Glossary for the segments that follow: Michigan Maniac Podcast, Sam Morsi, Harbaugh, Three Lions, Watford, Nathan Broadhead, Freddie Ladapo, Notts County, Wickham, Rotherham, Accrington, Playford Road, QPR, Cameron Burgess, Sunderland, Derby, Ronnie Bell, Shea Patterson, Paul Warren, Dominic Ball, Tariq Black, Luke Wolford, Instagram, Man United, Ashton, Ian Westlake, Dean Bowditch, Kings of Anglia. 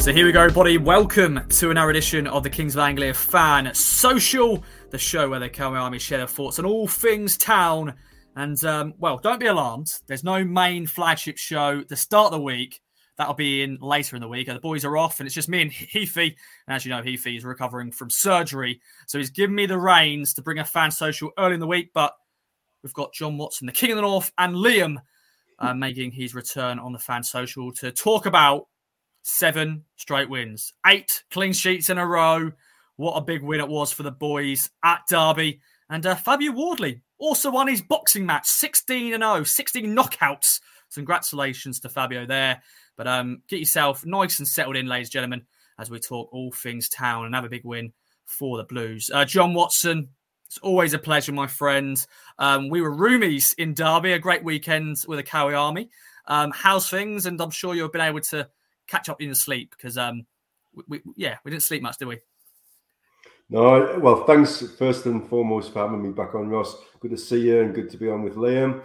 So here we go, everybody. Welcome to another edition of the Kings of Anglia Fan Social, the show where the Cowboy Army share their thoughts on all things town. And, well, don't be alarmed. There's no main flagship show to start of the week. That'll be in later in the week. The boys are off, and it's just me and Heafy. And as you know, Heafy is recovering from surgery. So he's given me the reins to bring a fan social early in the week. But we've got John Watson, the King of the North, and Liam making his return on the fan social to talk about 7 straight wins, 8 clean sheets in a row. What a big win it was for the boys at Derby. And Fabio Wardley also won his boxing match, 16-0, 16 knockouts. So congratulations to Fabio there. But get yourself nice and settled in, ladies and gentlemen, as we talk all things town. Another big win for the Blues. John Watson, it's always a pleasure, my friend. We were roomies in Derby, a great weekend with the Cowie Army. How's things? And I'm sure you've been able to catch up in your sleep because, we didn't sleep much, did we? No, well, thanks first and foremost for having me back on, Ross. Good to see you and good to be on with Liam.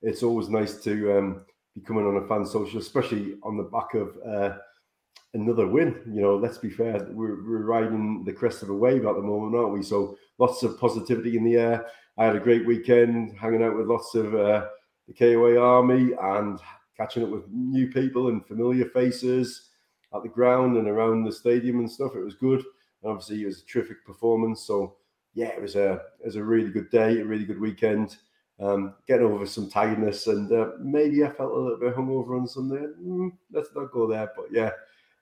It's always nice to be coming on a fan social, especially on the back of another win. You know, let's be fair, we're riding the crest of a wave at the moment, aren't we? So lots of positivity in the air. I had a great weekend hanging out with lots of the KOA Army and catching up with new people and familiar faces at the ground and around the stadium and stuff. It was good. And obviously, it was a terrific performance. So, yeah, it was a really good day, a really good weekend. Getting over some tiredness. And maybe I felt a little bit hungover on Sunday. Let's not go there. But, yeah,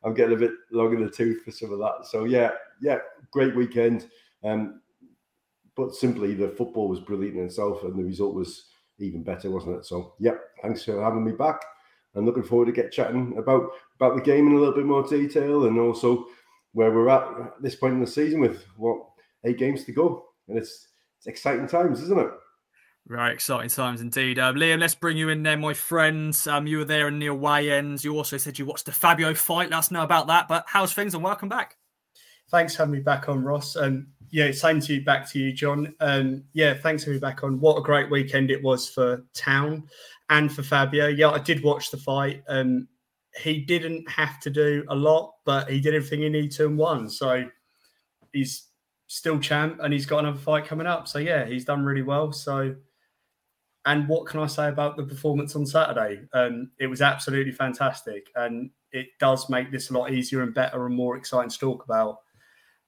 I'm getting a bit long in the tooth for some of that. So, yeah, great weekend. But simply, the football was brilliant in itself. And the result was even better, wasn't it? So, yeah, thanks for having me back. I'm looking forward to get chatting about the game in a little bit more detail. And also where we're at this point in the season with, 8 games to go. And it's exciting times, isn't it? Very exciting times indeed. Liam, let's bring you in there, my friends. You were there in the away ends. You also said you watched the Fabio fight. Let us know about that. But how's things? And welcome back. Thanks for having me back on, Ross. Yeah, same to you. Back to you, John. Thanks for having me back on. What a great weekend it was for Town and for Fabio. Yeah, I did watch the fight. He didn't have to do a lot, but he did everything he needed to and won. So he's still champ and he's got another fight coming up. So, yeah, he's done really well. So, and what can I say about the performance on Saturday? It was absolutely fantastic. And it does make this a lot easier and better and more exciting to talk about.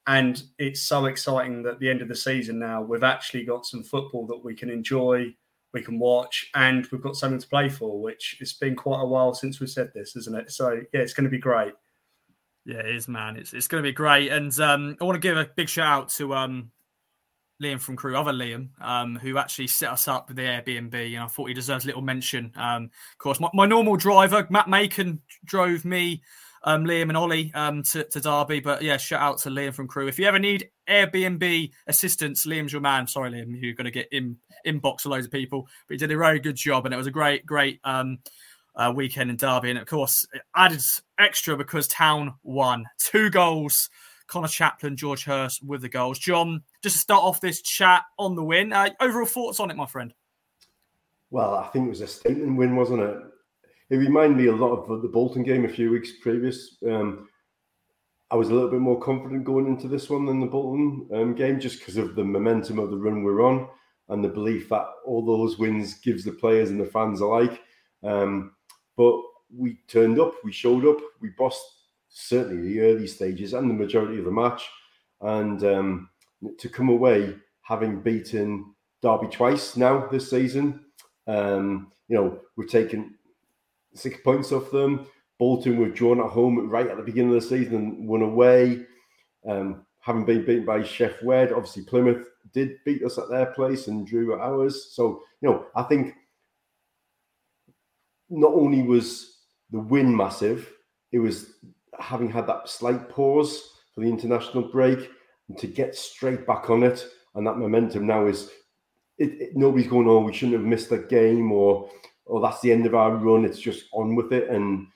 And it's so exciting that at the end of the season now, we've actually got some football that we can enjoy, we can watch, and we've got something to play for, which it's been quite a while since we've said this, isn't it? So, yeah, it's going to be great. Yeah, it is, man. It's going to be great. And I want to give a big shout-out to Liam from Crew, other Liam, who actually set us up with the Airbnb, and I thought he deserves a little mention. Of course, my normal driver, Matt Macon, drove me, Liam and Ollie to Derby. But, yeah, shout-out to Liam from Crew. If you ever need Airbnb assistance, Liam's your man. Sorry, Liam, you're going to get inbox a loads of people. But he did a very good job, and it was a great weekend in Derby. And, of course, it added extra because Town won. 2 goals. Connor Chaplin, George Hirst with the goals. John, just to start off this chat on the win, overall thoughts on it, my friend? Well, I think it was a statement win, wasn't it? It reminded me a lot of the Bolton game a few weeks previous. I was a little bit more confident going into this one than the Bolton game, just because of the momentum of the run we're on and the belief that all those wins gives the players and the fans alike. But we turned up, we showed up, we bossed certainly the early stages and the majority of the match. And to come away having beaten Derby twice now this season, we're taking 6 points off them. Bolton were drawn at home right at the beginning of the season and won away. Having been beaten by Chef Wed, obviously Plymouth did beat us at their place and drew at ours. So, I think not only was the win massive, it was having had that slight pause for the international break and to get straight back on it. And that momentum now is, nobody's going, oh, we shouldn't have missed that game or that's the end of our run, it's just on with it. And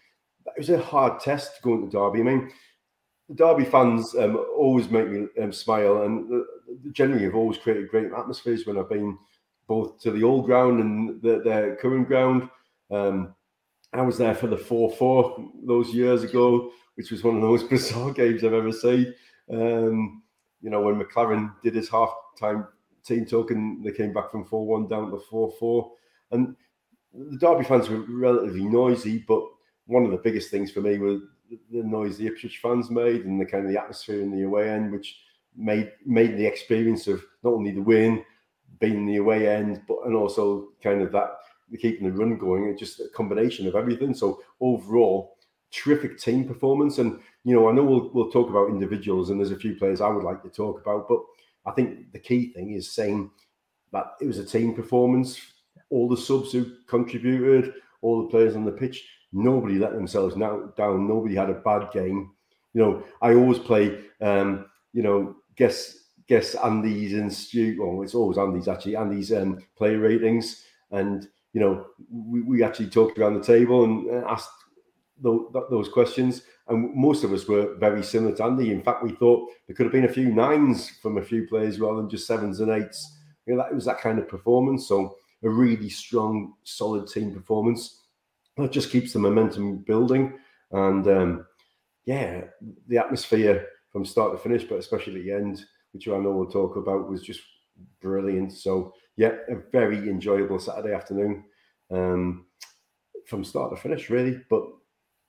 it was a hard test going to Derby. I mean, the Derby fans always make me smile, and generally have always created great atmospheres when I've been both to the old ground and their current ground. I was there for the 4-4 those years ago, which was one of the most bizarre games I've ever seen. You know, when McLaren did his half-time team talk and they came back from 4-1 down to 4-4. And the Derby fans were relatively noisy, but one of the biggest things for me was the noise the Ipswich fans made and the kind of the atmosphere in the away end, which made the experience of not only the win, being in the away end, but and also kind of that keeping the run going. It's just a combination of everything. So overall, terrific team performance. And, you know, I know we'll talk about individuals and there's a few players I would like to talk about, but I think the key thing is saying that it was a team performance. All the subs who contributed, all the players on the pitch, nobody let themselves down. Nobody had a bad game. You know, I always play, you know, guess Andy's and Stu. Well, it's always Andy's actually. Andy's player ratings, and you know, we actually talked around the table and asked those questions. And most of us were very similar to Andy. In fact, we thought there could have been a few 9s from a few players rather than just 7s and 8s. You know, that it was that kind of performance. So a really strong, solid team performance. That just keeps the momentum building. And yeah, the atmosphere from start to finish, but especially the end, which I know we'll talk about, was just brilliant. So yeah, a very enjoyable Saturday afternoon from start to finish, really. But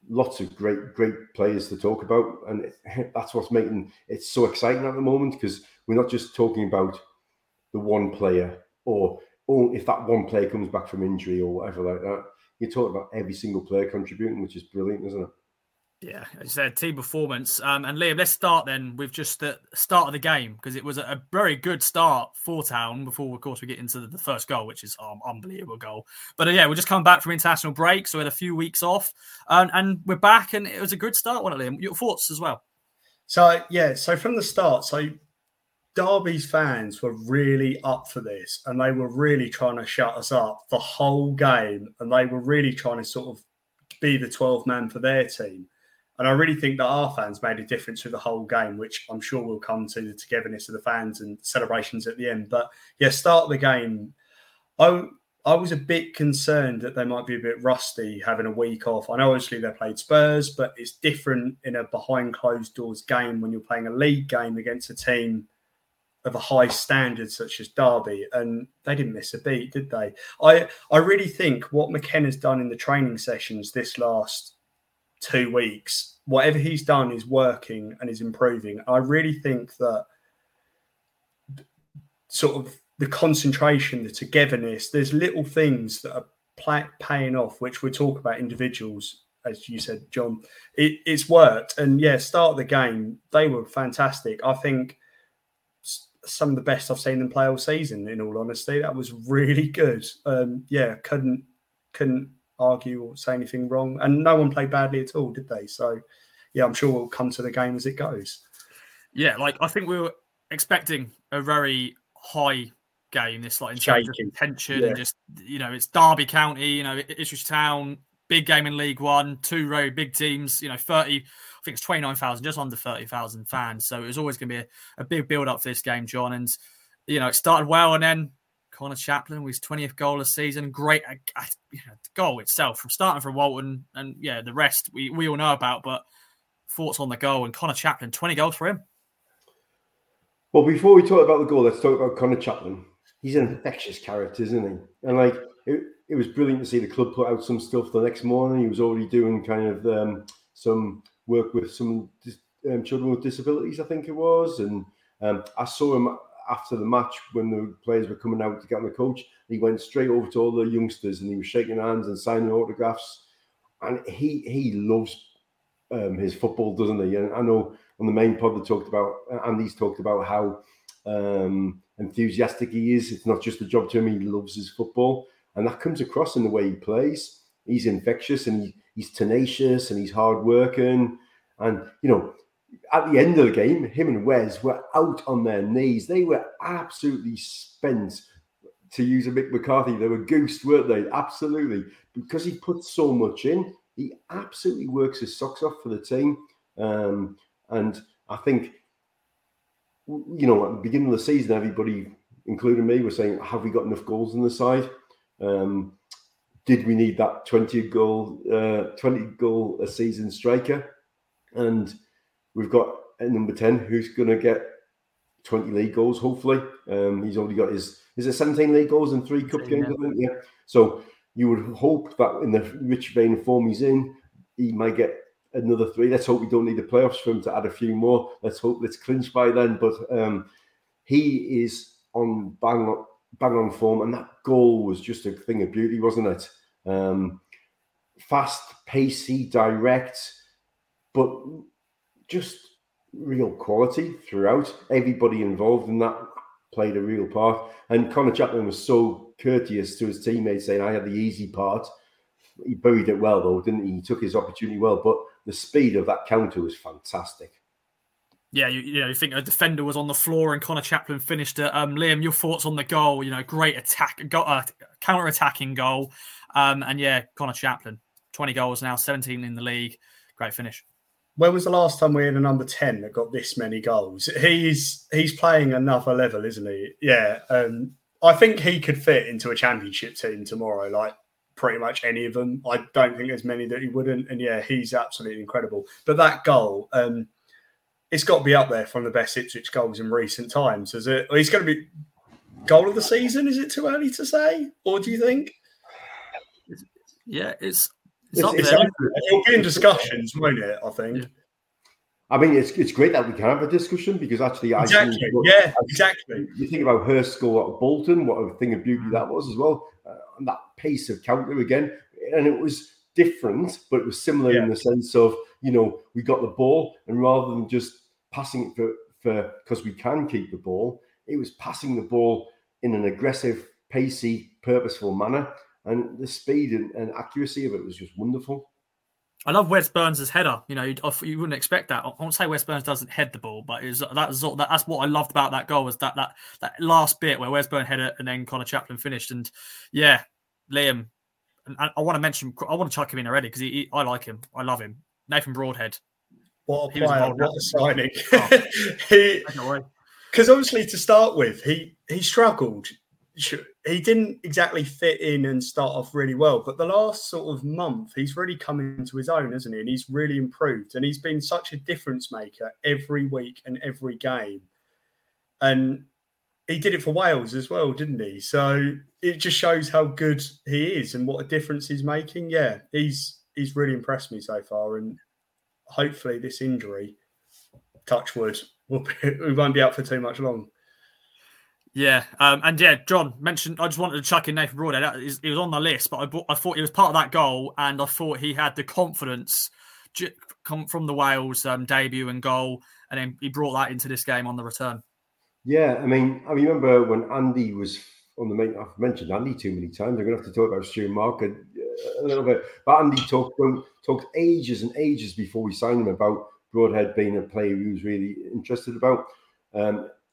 lots of great players to talk about. And that's what's making it so exciting at the moment, because we're not just talking about the one player or if that one player comes back from injury or whatever like that. You're talking about every single player contributing, which is brilliant, isn't it? Yeah, as you said, team performance. And Liam, let's start then with just the start of the game, because it was a very good start for Town before, of course, we get into the first goal, which is unbelievable goal. But yeah, we'll just come back from international break, so we had a few weeks off, and we're back, and it was a good start, wasn't it, Liam? Your thoughts as well? So, yeah, so from the start, so Derby's fans were really up for this, and they were really trying to shut us up the whole game, and they were really trying to sort of be the 12th man for their team. And I really think that our fans made a difference through the whole game, which I'm sure will come to the togetherness of the fans and celebrations at the end. But yeah, start of the game, I was a bit concerned that they might be a bit rusty having a week off. I know obviously they played Spurs, but it's different in a behind closed doors game when you're playing a league game against a team of a high standard such as Derby, and they didn't miss a beat, did they? I really think what McKenna's done in the training sessions this last 2 weeks, whatever he's done is working and is improving. I really think that sort of the concentration, the togetherness, there's little things that are paying off, which we'll talk about individuals, as you said, John. It's worked. And yeah, start of the game, they were fantastic. I think some of the best I've seen them play all season, in all honesty. That was really good. Yeah, couldn't argue or say anything wrong. And no one played badly at all, did they? So, yeah, I'm sure we'll come to the game as it goes. Yeah, like, I think we were expecting a very high game, this, like, in terms of tension. Yeah. And just, you know, it's Derby County, you know, Ipswich Town, big game in League One, two very big teams, you know, 30... I think it's 29,000, just under 30,000 fans. So it was always going to be a big build-up for this game, John. And, you know, it started well. And then Connor Chaplin with his 20th goal of the season. Great goal itself, from starting from Walton. And, yeah, the rest we all know about. But thoughts on the goal and Connor Chaplin, 20 goals for him. Well, before we talk about the goal, let's talk about Connor Chaplin. He's an infectious character, isn't he? And, like, it was brilliant to see the club put out some stuff the next morning. He was already doing kind of some work with some children with disabilities, I think it was. And I saw him after the match when the players were coming out to get on the coach. He went straight over to all the youngsters and he was shaking hands and signing autographs. And he loves his football, doesn't he? And I know on the main pod, Andy's talked about how enthusiastic he is. It's not just a job to him. He loves his football. And that comes across in the way he plays. He's infectious and he's tenacious and he's hard-working. And, you know, at the end of the game, him and Wes were out on their knees. They were absolutely spent, to use a Mick McCarthy. They were goosed, weren't they? Absolutely. Because he put so much in, he absolutely works his socks off for the team. And I think, you know, at the beginning of the season, everybody, including me, was saying, have we got enough goals on the side? did we need that 20 goal a season striker? And we've got at number 10 who's going to get 20 league goals, hopefully. He's already got his, is it 17 league goals and 3 cup games, I think? Yeah. So you would hope that in the rich vein of form he's in, he might get another 3. Let's hope we don't need the playoffs for him to add a few more. Let's hope it's clinched by then. But he is on bang on form, and that goal was just a thing of beauty, wasn't it? Fast, pacey, direct, but just real quality throughout. Everybody involved in that played a real part. And Connor Chaplin was so courteous to his teammates, saying, I had the easy part. He buried it well, though, didn't he? He took his opportunity well, but the speed of that counter was fantastic. Yeah, you think a defender was on the floor and Connor Chaplin finished it. Liam, your thoughts on the goal? You know, great attack, counter-attacking goal. And yeah, Connor Chaplin, 20 goals now, 17 in the league. Great finish. When was the last time we had a number 10 that got this many goals? He's playing another level, isn't he? Yeah, I think he could fit into a championship team tomorrow, like pretty much any of them. I don't think there's many that he wouldn't. And yeah, he's absolutely incredible. But that goal... it's got to be up there from the best Ipswich goals in recent times. Is it? It's going to be goal of the season. Is it too early to say, or do you think? Yeah, it's up there. It'll be in discussions, won't it? I think. Yeah. I mean, it's great that we can have a discussion because actually, exactly. You think about Hirst's goal at Bolton. What a thing of beauty that was as well, and that pace of counter again, and it was different, but it was similar in the sense of, you know, we got the ball, and rather than just passing it for because we can keep the ball, it was passing the ball in an aggressive, pacey, purposeful manner, and the speed and accuracy of it was just wonderful. I love Wes Burns' header. You know, you wouldn't expect that. I won't say Wes Burns doesn't head the ball, but that's what I loved about that goal was that last bit where Wes Burns headed and then Connor Chaplin finished. And yeah, Liam, and I want to chuck him in already because I like him. I love him. Nathan Broadhead. What a player. What a signing. Because obviously to start with, he struggled. He didn't exactly fit in and start off really well. But the last sort of month, he's really come into his own, hasn't he? And he's really improved. And he's been such a difference maker every week and every game. And he did it for Wales as well, didn't he? So it just shows how good he is and what a difference he's making. Yeah, he's really impressed me so far, and hopefully this injury, touch wood, we won't be out for too much long. Yeah, and yeah, John mentioned, I just wanted to chuck in Nathan Broadhead. He was on the list, but I thought he was part of that goal, and I thought he had the confidence from the Wales debut and goal, and then he brought that into this game on the return. Yeah, I mean, I remember when Andy was on the main, I've mentioned Andy too many times. I'm going to have to talk about Stuart Marker a little bit. But Andy talked ages and ages before we signed him about Broadhead being a player he was really interested about.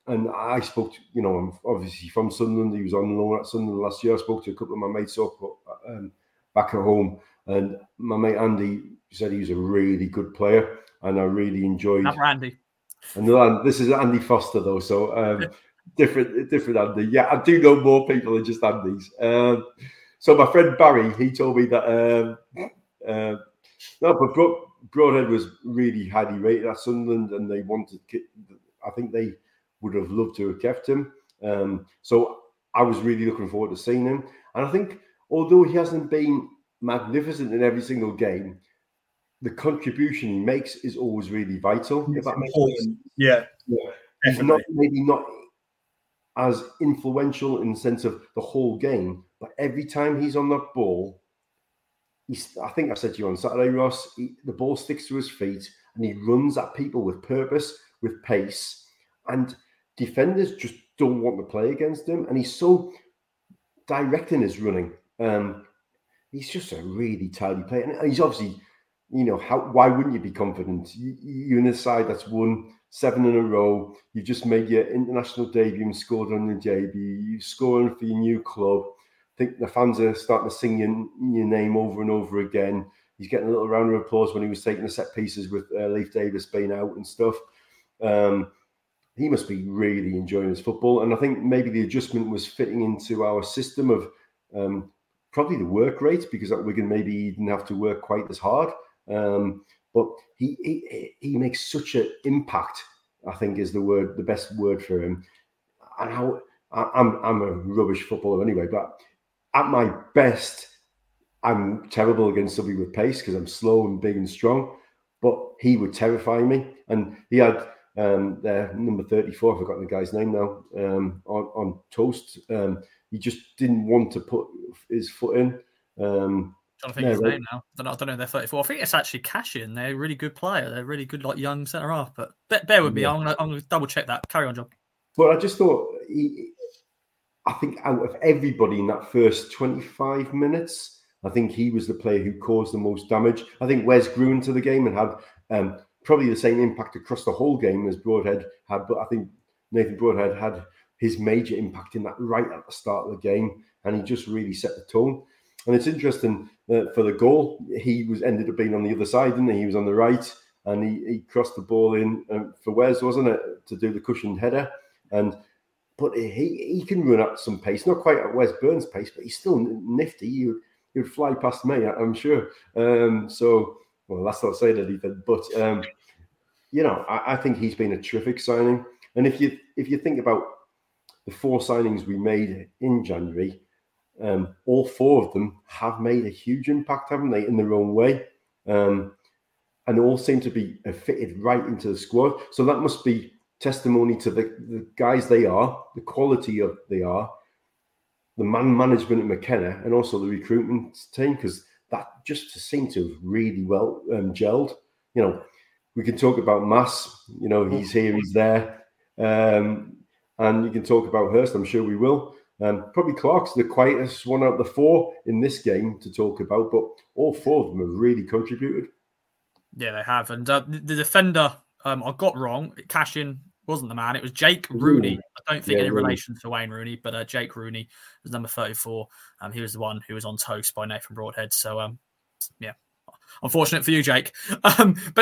And I spoke to, you know, I'm obviously from Sunderland. He was on loan at Sunderland last year. I spoke to a couple of my mates back at home. And my mate Andy said he was a really good player. And I really enjoyed... Not Andy. And this is Andy Foster, though. So... Different Andy. Yeah, I do know more people than just Andy's. So my friend Barry, he told me that... but Broadhead was really highly rated at Sunderland, and they wanted... I think they would have loved to have kept him. So I was really looking forward to seeing him. And I think, although he hasn't been magnificent in every single game, the contribution he makes is always really vital. If that makes sense. Yeah. He's maybe not as influential in the sense of the whole game, but every time he's on that ball, I think I said to you on Saturday, Ross, the ball sticks to his feet and he runs at people with purpose, with pace, and defenders just don't want to play against him. And he's so direct in his running. He's just a really tidy player. And he's obviously, you know, why wouldn't you be confident? You're in a side that's won 7 in a row. You've just made your international debut and scored on your debut. You're scoring for your new club. I think the fans are starting to sing your name over and over again. He's getting a little round of applause when he was taking the set pieces with Leif Davis being out and stuff. He must be really enjoying his football. And I think maybe the adjustment was fitting into our system of probably the work rate, because at Wigan maybe he didn't have to work quite as hard. But he makes such an impact, I think, is the word, the best word for him. And how I'm a rubbish footballer anyway, but at my best, I'm terrible against somebody with pace because I'm slow and big and strong. But he would terrify me. And he had their number 34, I've forgotten the guy's name now, on toast. He just didn't want to put his foot in. I'm trying to think his name now. I don't know they're 34. I think it's actually Cashin. They're a really good player. They're a really good, like, young centre-half. But bear with me. Yeah. I'm going to double-check that. Carry on, John. Well, I just thought, I think out of everybody in that first 25 minutes, I think he was the player who caused the most damage. I think Wes grew into the game and had probably the same impact across the whole game as Broadhead had. But I think Nathan Broadhead had his major impact in that right at the start of the game. And he just really set the tone. And it's interesting for the goal, he was ended up being on the other side, didn't he? He was on the right, and he crossed the ball in for Wes, wasn't it, to do the cushioned header. But he can run at some pace, not quite at Wes Burns' pace, but he's still nifty. He would fly past me, I'm sure. So, that's not saying anything. But I think he's been a terrific signing. And if you think about the 4 signings we made in January. All 4 of them have made a huge impact, haven't they, in their own way? And all seem to be fitted right into the squad. So that must be testimony to the guys they are, the quality of they are, the management at McKenna, and also the recruitment team, because that just seemed to have really well gelled. You know, we can talk about Mass, you know, he's here, he's there. And you can talk about Hirst, I'm sure we will. Probably Clarke's the quietest one out of the 4 in this game to talk about, but all 4 of them have really contributed. Yeah, they have. And the defender, I got wrong. Cashin wasn't the man. It was Jake Rooney. I don't think any relation to Wayne Rooney, but Jake Rooney was number 34. He was the one who was on toast by Nathan Broadhead. So, unfortunate for you, Jake. But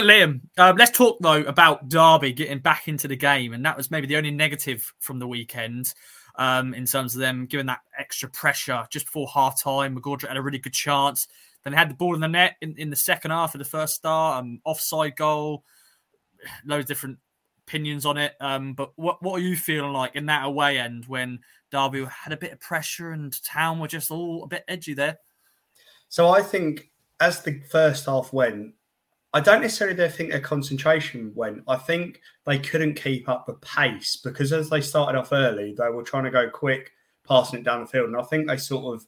Liam, let's talk, though, about Derby getting back into the game. And that was maybe the only negative from the weekend. In terms of them giving that extra pressure just before half-time. McGoldrick had a really good chance. Then they had the ball in the net in the second half of the first start. Offside goal. Loads of different opinions on it. But what are you feeling like in that away end when Derby had a bit of pressure and Town were just all a bit edgy there? So I think as the first half went, I don't necessarily think their concentration went. I think they couldn't keep up the pace because as they started off early, they were trying to go quick, passing it down the field. And I think they sort of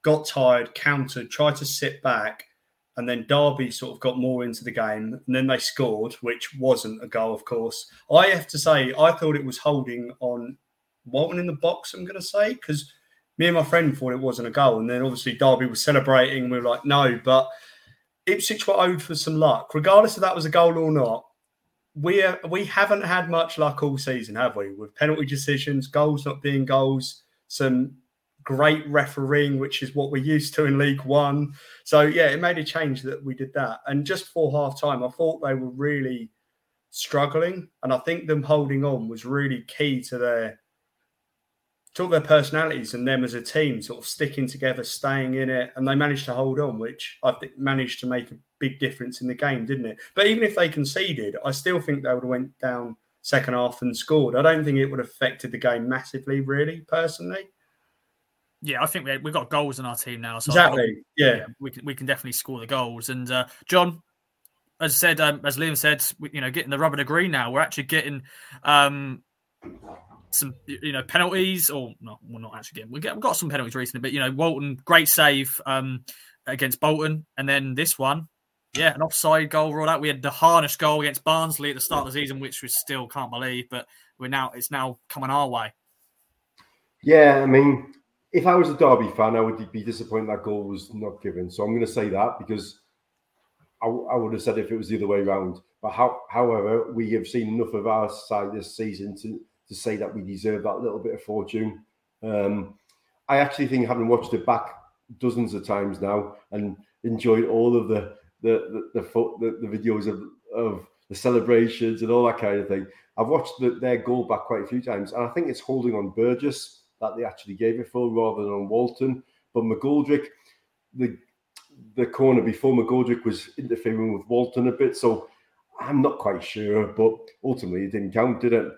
got tired, countered, tried to sit back. And then Derby sort of got more into the game. And then they scored, which wasn't a goal, of course. I have to say, I thought it was holding on Walton in the box, I'm going to say, because me and my friend thought it wasn't a goal. And then obviously Derby was celebrating. We were like, no, but... Ipswich were owed for some luck. Regardless if that was a goal or not, we haven't had much luck all season, have we? With penalty decisions, goals not being goals, some great refereeing, which is what we're used to in League One. So, yeah, it made a change that we did that. And just before half-time, I thought they were really struggling. And I think them holding on was really key to their personalities and them as a team sort of sticking together, staying in it, and they managed to hold on, which I think managed to make a big difference in the game, didn't it? But even if they conceded, I still think they would have went down second half and scored. I don't think it would have affected the game massively, really, personally. Yeah, I think we've got goals in our team now. So exactly, yeah. We can definitely score the goals. And John, as I said, as Liam said, getting the rub of the green now. We're actually getting... some penalties, or no, we're not actually getting. We've got some penalties recently, but Walton, great save against Bolton, and then this one, an offside goal ruled out. We had the Harnish goal against Barnsley at the start of the season, which we still can't believe, but it's now coming our way. Yeah, I mean, if I was a Derby fan, I would be disappointed that goal was not given. So I'm going to say that because I would have said if it was the other way around. But however, we have seen enough of our side this season to say that we deserve that little bit of fortune. I actually think having watched it back dozens of times now and enjoyed all of the videos of the celebrations and all that kind of thing, I've watched their goal back quite a few times, and I think it's holding on Burgess that they actually gave it for rather than on Walton. But McGoldrick, the corner before McGoldrick was interfering with Walton a bit, so I'm not quite sure, but ultimately it didn't count, did it?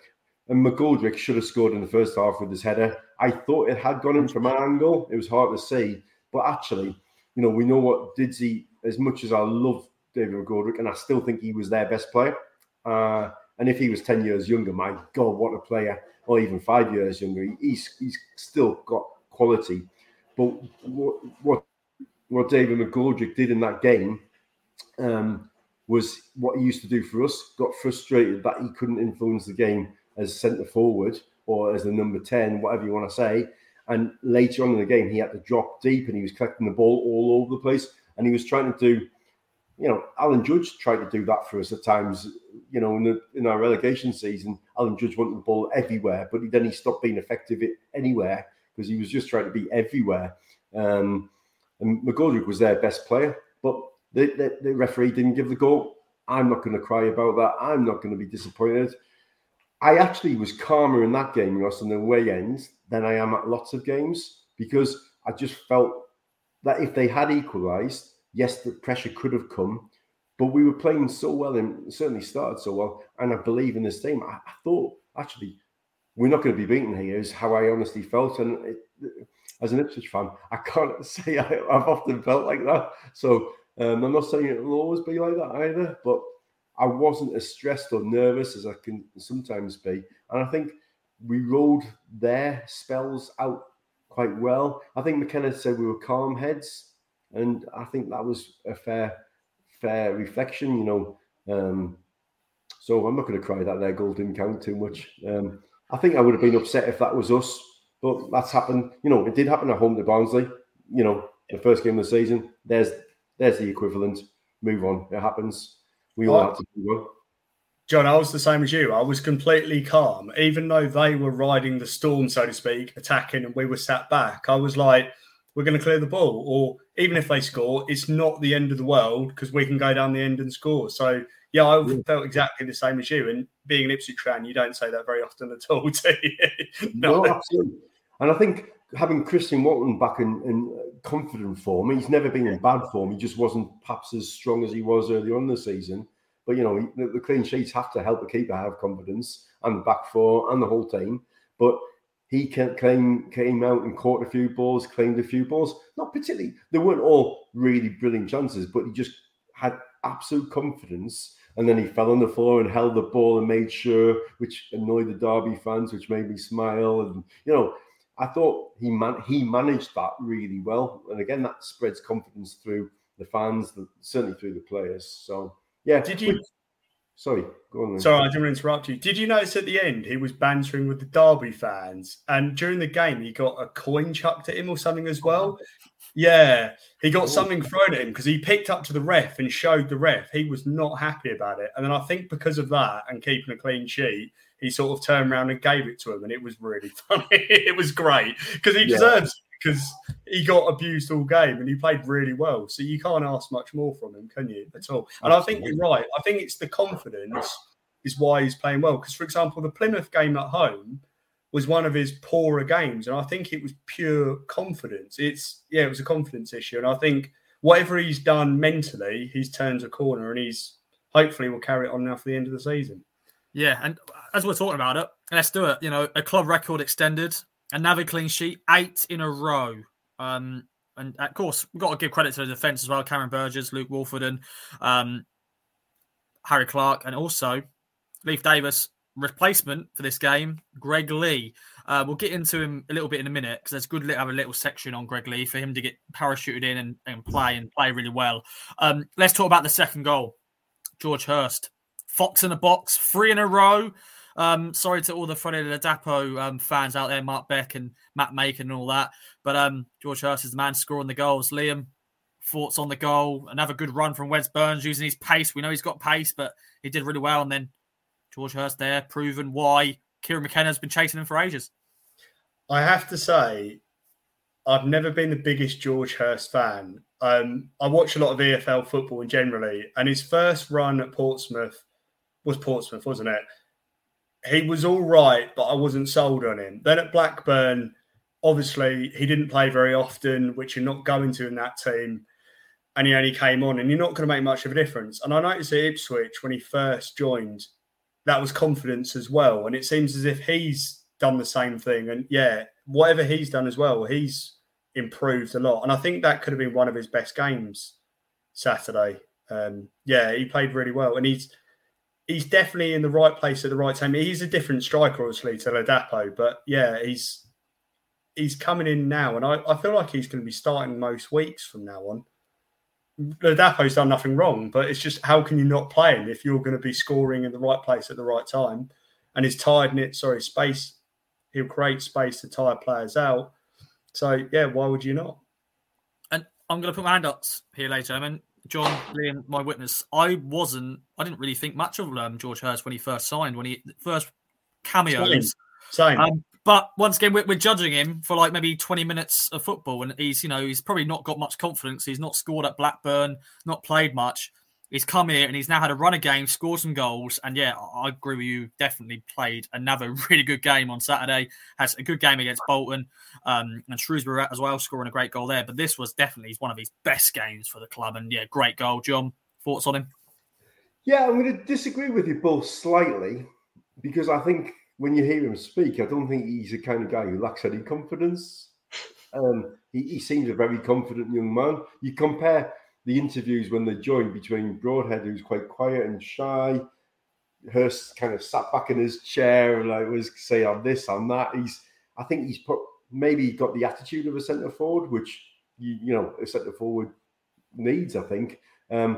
And McGoldrick should have scored in the first half with his header. I thought it had gone in from an angle. It was hard to see, but actually, you know, we know what Didsy, as much as I love David McGoldrick, and I still think he was their best player. And if he was 10 years younger, my God, what a player, or even 5 years younger, he's still got quality. But what David McGoldrick did in that game was what he used to do for us, got frustrated that he couldn't influence the game as centre-forward or as the number 10, whatever you want to say. And later on in the game, he had to drop deep and he was collecting the ball all over the place. And he was trying to do, you know, Alan Judge tried to do that for us at times, you know, in our relegation season. Alan Judge wanted the ball everywhere, but then he stopped being effective anywhere because he was just trying to be everywhere. And McGoldrick was their best player, but the referee didn't give the goal. I'm not going to cry about that. I'm not going to be disappointed. I actually was calmer in that game, Ross, on the away end than I am at lots of games, because I just felt that if they had equalised, yes, the pressure could have come, but we were playing so well and certainly started so well, and I believe in this team. I thought, actually, we're not going to be beaten here is how I honestly felt, and as an Ipswich fan, I can't say I've often felt like that. So I'm not saying it will always be like that either, but I wasn't as stressed or nervous as I can sometimes be. And I think we rode their spells out quite well. I think McKenna said we were calm heads, and I think that was a fair reflection, you know. So I'm not going to cry that their goal didn't count too much. I think I would have been upset if that was us, but that's happened. You know, it did happen at home to Barnsley, you know, the first game of the season. There's the equivalent. Move on. It happens. We all have to move on. John, I was the same as you. I was completely calm. Even though they were riding the storm, so to speak, attacking, and we were sat back, I was like, we're going to clear the ball. Or even if they score, it's not the end of the world because we can go down the end and score. So, yeah, I felt exactly the same as you. And being an Ipswich fan, you don't say that very often at all, do you? No, absolutely. And I think having Christian Walton back in confident form, he's never been in bad form. He just wasn't perhaps as strong as he was earlier on in the season. But, you know, the clean sheets have to help the keeper have confidence, and the back four and the whole team. But he came out and caught a few balls, claimed a few balls. Not particularly. They weren't all really brilliant chances, but he just had absolute confidence. And then he fell on the floor and held the ball and made sure, which annoyed the Derby fans, which made me smile. And, you know, I thought he managed that really well. And, again, that spreads confidence through the fans, certainly through the players. So... yeah. Did you? Sorry, go on then. Sorry, I didn't want to interrupt you. Did you notice at the end he was bantering with the Derby fans, and during the game he got a coin chucked at him or something as well? Yeah, he got something thrown at him because he picked up to the ref and showed the ref. He was not happy about it, and then I think because of that and keeping a clean sheet, he sort of turned around and gave it to him, and it was really funny. It was great because he deserves it, because he got abused all game and he played really well. So you can't ask much more from him, can you, at all? And I think you're right. I think it's the confidence is why he's playing well. Because, for example, the Plymouth game at home was one of his poorer games. And I think it was pure confidence. It was a confidence issue. And I think whatever he's done mentally, he's turned a corner, and he's hopefully will carry it on now for the end of the season. Yeah, and as we're talking about it, let's do it. You know, a club record extended. Another clean sheet, 8 in a row. And, of course, we've got to give credit to the defence as well. Cameron Burgess, Luke Wolford, and Harry Clarke. And also, Leif Davis, replacement for this game, Greg Leigh. We'll get into him a little bit in a minute, because there's good to have a little section on Greg Leigh for him to get parachuted in and play really well. Let's talk about the second goal. George Hirst. Fox in the box, 3 in a row. Sorry to all the Freddy Ladapo fans out there, Mark Beck and Matt Macon and all that. But George Hirst is the man scoring the goals. Liam, thoughts on the goal? Another good run from Wes Burns using his pace. We know he's got pace, but he did really well. And then George Hirst there, proving why Kieran McKenna has been chasing him for ages. I have to say, I've never been the biggest George Hirst fan. I watch a lot of EFL football generally, and his first run at Portsmouth, wasn't it? He was all right, but I wasn't sold on him. Then at Blackburn, obviously he didn't play very often, which you're not going to in that team, and he only came on, and you're not going to make much of a difference. And I noticed at Ipswich when he first joined, that was confidence as well, and it seems as if he's done the same thing. And yeah, whatever he's done as well, he's improved a lot. And I think that could have been one of his best games Saturday. Yeah, he played really well, and he's definitely in the right place at the right time. He's a different striker, obviously, to Ladapo, but yeah, he's coming in now, and I feel like he's going to be starting most weeks from now on. Ladapo's done nothing wrong, but it's just, how can you not play him if you're going to be scoring in the right place at the right time? And his space, he'll create space to tire players out. So yeah, why would you not? And I'm going to put my hand up here later. I mean, John, Liam, my witness, I didn't really think much of George Hirst when he first signed, when he first cameoed. Same. But once again, we're judging him for like maybe 20 minutes of football, and he's probably not got much confidence. He's not scored at Blackburn, not played much. He's come here and he's now had a run of games, scored some goals, and yeah, I agree with you, definitely played another really good game on Saturday. Has a good game against Bolton and Shrewsbury as well, scoring a great goal there. But this was definitely one of his best games for the club, and yeah, great goal. John, thoughts on him? Yeah, I'm going to disagree with you both slightly, because I think when you hear him speak, I don't think he's the kind of guy who lacks any confidence. He seems a very confident young man. You compare the interviews when they joined between Broadhead, who's quite quiet and shy, Hirst kind of sat back in his chair and like was saying on this, on that. I think he's got the attitude of a centre forward, which a centre forward needs, I think. But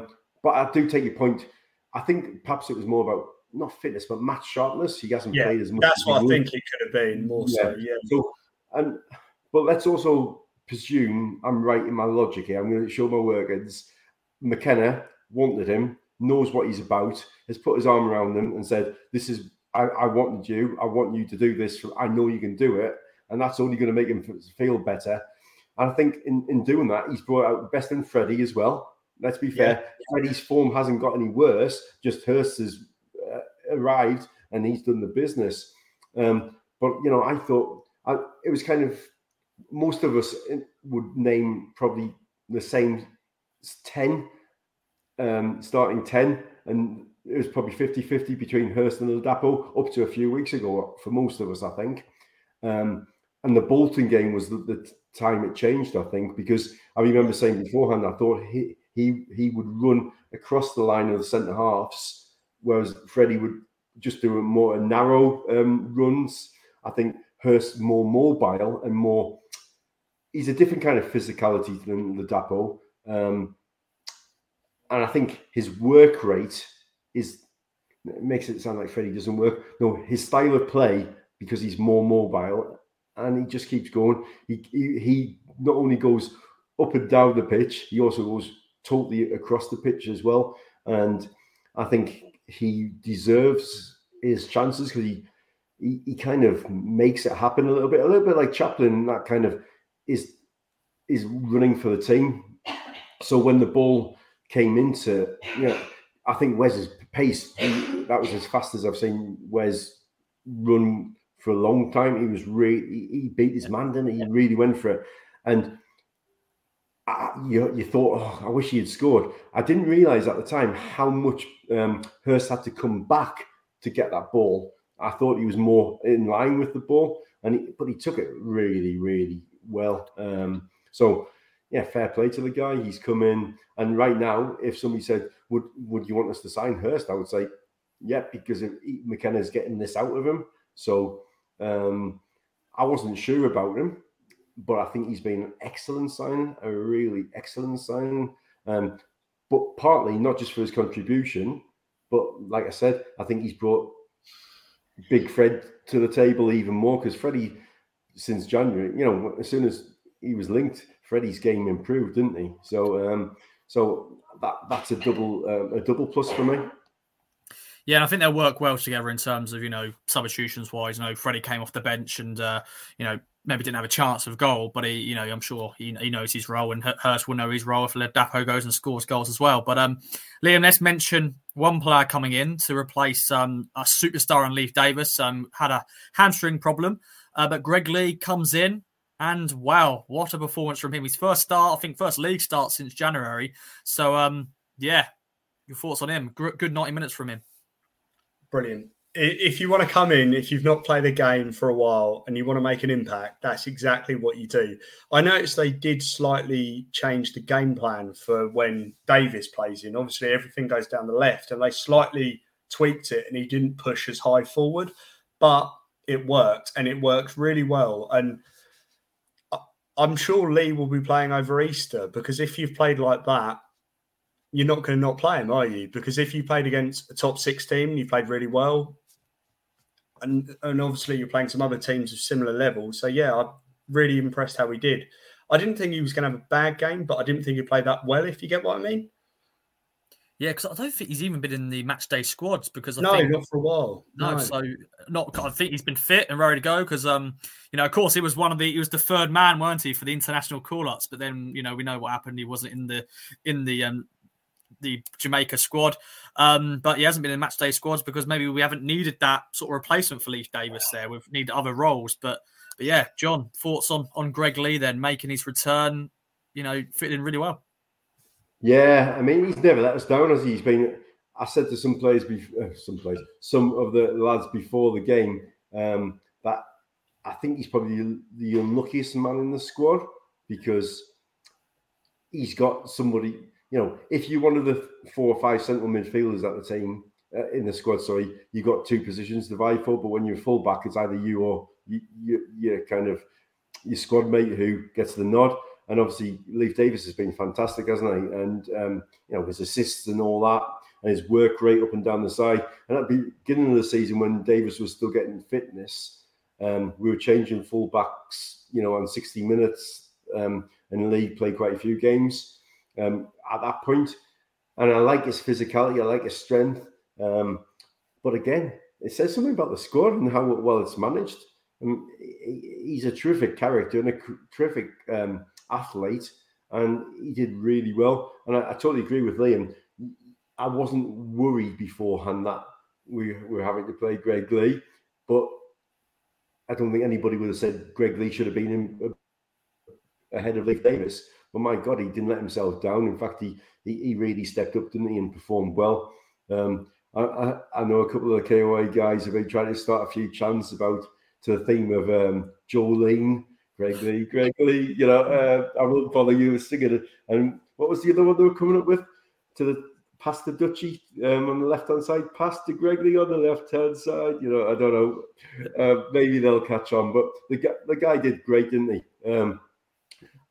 I do take your point. I think perhaps it was more about not fitness, but match sharpness. He hasn't played as much. That's what I think it could have been more so. Yeah. So, but let's also presume I'm right in my logic here. I'm going to show my workings. McKenna wanted him, knows what he's about, has put his arm around him and said, this is, I wanted you. I want you to do this. I know you can do it. And that's only going to make him feel better. And I think in doing that, he's brought out the best in Freddie as well. Let's be fair. Freddie's form hasn't got any worse. Just Hirst has arrived and he's done the business. But I thought it was kind of, most of us would name probably the same 10, starting 10, and it was probably 50-50 between Hirst and Ladapo up to a few weeks ago for most of us, I think. And the Bolton game was the time it changed, I think, because I remember saying beforehand, I thought he would run across the line of the centre-halves, whereas Freddie would just do more narrow runs. I think Hirst more mobile and more... He's a different kind of physicality than Ladapo. And I think his work rate makes it sound like Freddie doesn't work. No, his style of play, because he's more mobile and he just keeps going. He not only goes up and down the pitch, he also goes totally across the pitch as well. And I think he deserves his chances because he kind of makes it happen a little bit like Chaplin, that kind of is running for the team. So when the ball came into, I think Wes's pace, that was as fast as I've seen Wes run for a long time. He was he beat his man, didn't he? He really went for it. And you thought, oh, I wish he had scored. I didn't realise at the time how much Hirst had to come back to get that ball. I thought he was more in line with the ball, but he took it really, really well. So, yeah, fair play to the guy. He's come in, and right now, if somebody said, "Would you want us to sign Hirst?" I would say, "Yeah," because McKenna's getting this out of him. So, I wasn't sure about him, but I think he's been an excellent signing, a really excellent signing. But partly not just for his contribution, but like I said, I think he's brought Big Fred to the table even more, because Freddie, since January, as soon as he was linked, Freddie's game improved, didn't he? So, so that's a double plus for me. Yeah, and I think they'll work well together in terms of substitutions wise. Freddie came off the bench and maybe didn't have a chance of goal, but he, I'm sure he knows his role, and Hirst will know his role if Ladapo goes and scores goals as well. But Liam, let's mention one player coming in to replace a superstar in Leif Davis. Had a hamstring problem, but Greg Leigh comes in And wow, what a performance from him. His first start, I think first league start since January. So, yeah, your thoughts on him? Good 90 minutes from him. Brilliant. If you want to come in, if you've not played a game for a while and you want to make an impact, that's exactly what you do. I noticed they did slightly change the game plan for when Davis plays in. Obviously, everything goes down the left and they slightly tweaked it and he didn't push as high forward, but it worked and it worked really well. And I'm sure Leigh will be playing over Easter because if you've played like that, you're not going to not play him, are you? Because if you played against a top six team, you played really well. And obviously you're playing some other teams of similar level. So, yeah, I'm really impressed how he did. I didn't think he was going to have a bad game, but I didn't think he played that well, if you get what I mean. Yeah, because I don't think he's even been in the match day squads because I think not for a while. No, so not. I think he's been fit and ready to go because of course, he was the third man, weren't he, for the international call-ups? But then we know what happened. He wasn't in the Jamaica squad, but he hasn't been in match day squads because maybe we haven't needed that sort of replacement for Leif Davis. There, we've needed other roles. But yeah, John, thoughts on Greg Leigh then making his return? Fitting really well. Yeah, I mean, he's never let us down, has he? He's been. I said to some of the lads before the game that I think he's probably the unluckiest man in the squad because he's got somebody. If you're one of the 4 or 5 central midfielders at the team in the squad, you've got 2 positions to vie for. But when you're full back, it's either you or your kind of your squad mate who gets the nod. And obviously, Leif Davis has been fantastic, hasn't he? And, his assists and all that, and his work rate up and down the side. And at the beginning of the season, when Davis was still getting fitness, we were changing full-backs, on 60 minutes, and Leigh played quite a few games at that point. And I like his physicality, I like his strength. But again, it says something about the squad and how well it's managed. And he's a terrific character and a terrific athlete, and he did really well. And I totally agree with Liam. I wasn't worried beforehand that we were having to play Greg Leigh, but I don't think anybody would have said Greg Leigh should have been ahead of Leif Davis. But my God, he didn't let himself down. In fact, he really stepped up, didn't he, and performed well. I know a couple of the KOA guys have been trying to start a few chants about to the theme of Jolene. Greg Leigh, I will follow you singing it. And what was the other one they were coming up with? To the past the Dutchie on the left-hand side, past to Greg Leigh on the left-hand side. I don't know. Maybe they'll catch on. But the guy did great, didn't he?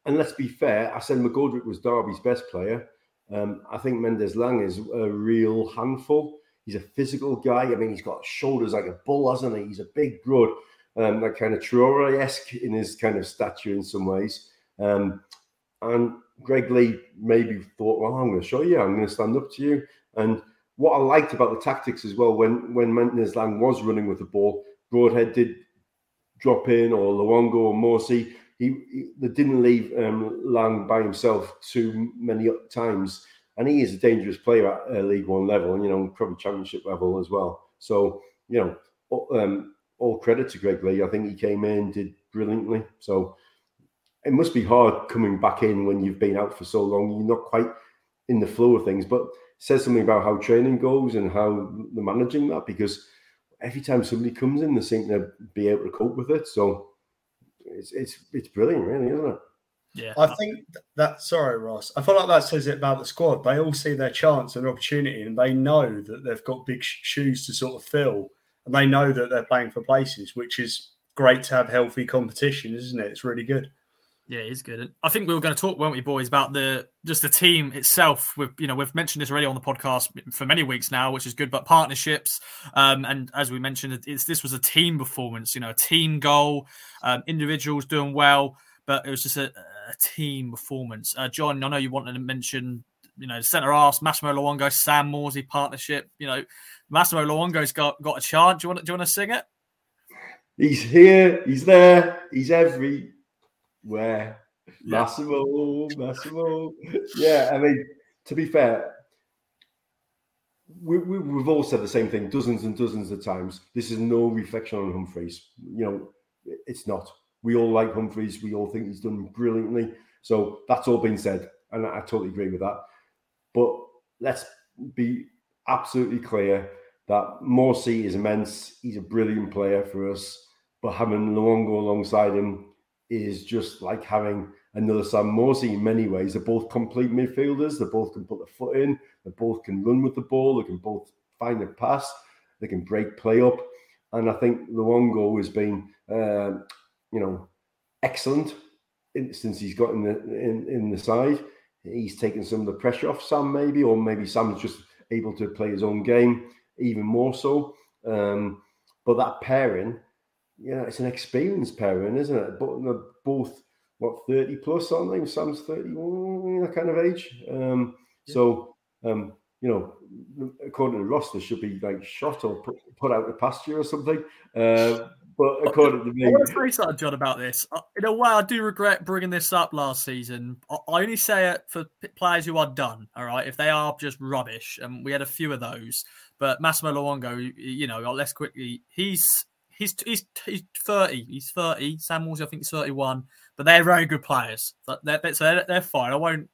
And let's be fair, I said McGoldrick was Derby's best player. I think Mendes Lang is a real handful. He's a physical guy. I mean, he's got shoulders like a bull, hasn't he? He's a big broad. That kind of Traore-esque in his kind of stature in some ways. And Greg Leigh maybe thought, well, I'm going to show you. I'm going to stand up to you. And what I liked about the tactics as well, when Mendes Lang was running with the ball, Broadhead did drop in, or Luongo or Morsi. They didn't leave Lang by himself too many times. And he is a dangerous player at League One level, and, probably Championship level as well. So, all credit to Greg Leigh. I think he came in, did brilliantly. So it must be hard coming back in when you've been out for so long. You're not quite in the flow of things, but it says something about how training goes and how they're managing that, because every time somebody comes in, they seem to be able to cope with it. So it's brilliant, really, isn't it? Yeah. I think that, sorry, Ross, I feel like that says it about the squad. They all see their chance and opportunity, and they know that they've got big shoes to sort of fill. And they know that they're playing for places, which is great to have healthy competition, isn't it? It's really good. Yeah, it is good. And I think we were going to talk, weren't we, boys, about the team itself. We've mentioned this already on the podcast for many weeks now, which is good, but partnerships. And as we mentioned, this was a team performance, a team goal, individuals doing well, but it was just a team performance. John, I know you wanted to mention centre half, Massimo Luongo, Sam Morsi partnership. Massimo Luongo's got a chant. Do you want to sing it? He's here, he's there, he's everywhere. Yeah. Massimo. Yeah, I mean, to be fair, we've all said the same thing dozens and dozens of times. This is no reflection on Humphreys. It's not. We all like Humphreys. We all think he's done brilliantly. So that's all been said, and I totally agree with that. But let's be absolutely clear that Morsi is immense. He's a brilliant player for us. But having Luongo alongside him is just like having another Sam Morsi in many ways. They're both complete midfielders. They both can put their foot in. They both can run with the ball. They can both find a pass. They can break play up. And I think Luongo has been, excellent since he's got in the side. He's taken some of the pressure off Sam maybe, or maybe Sam's just able to play his own game even more so. But that pairing, it's an experienced pairing, isn't it? But they're both, 30 plus, aren't they? Sam's 31, that kind of age. According to Ross, they should be like shot or put out the pasture or something. But according to me... I want to say something, John, about this. In a way, I do regret bringing this up last season. I only say it for players who are done, all right? If they are just rubbish, and we had a few of those. But Massimo Luongo, let's quickly... He's 30. He's 30. Sam Morsi, I think, is 31. But they're very good players. They're fine. I won't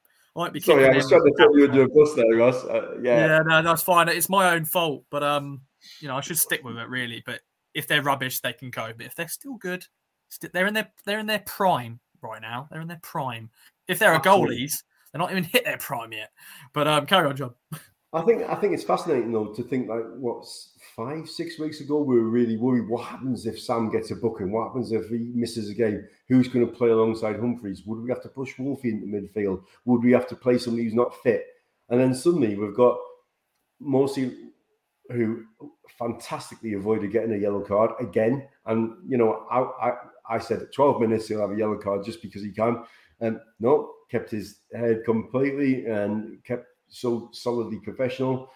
be sorry, I was trying to put you into a bus there, Ross. No, that's fine. It's my own fault. But, I should stick with it, really. But if they're rubbish, they can go. But if they're still good, they're in their prime right now. They're in their prime. If they're absolutely. A goalies, they're not even hit their prime yet. But carry on, John. I think it's fascinating, though, to think, 5-6 weeks ago, we were really worried. What happens if Sam gets a booking? What happens if he misses a game? Who's going to play alongside Humphreys? Would we have to push Wolfie into midfield? Would we have to play somebody who's not fit? And then suddenly we've got Morsi, who fantastically avoided getting a yellow card again. And, I said at 12 minutes he'll have a yellow card just because he can. And no, kept his head completely and kept so solidly professional,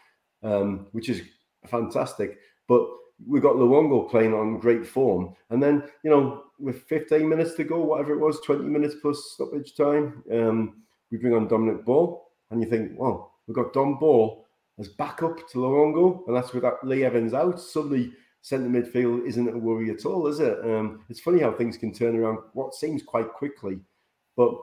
which is fantastic. But we've got Luongo playing on great form. And then, with 15 minutes to go, whatever it was, 20 minutes plus stoppage time, we bring on Dominic Ball. And you think, well, we've got Dom Ball as backup to Luongo. And that's without Lee Evans out. Suddenly, centre midfield isn't a worry at all, is it? It's funny how things can turn around what seems quite quickly. But,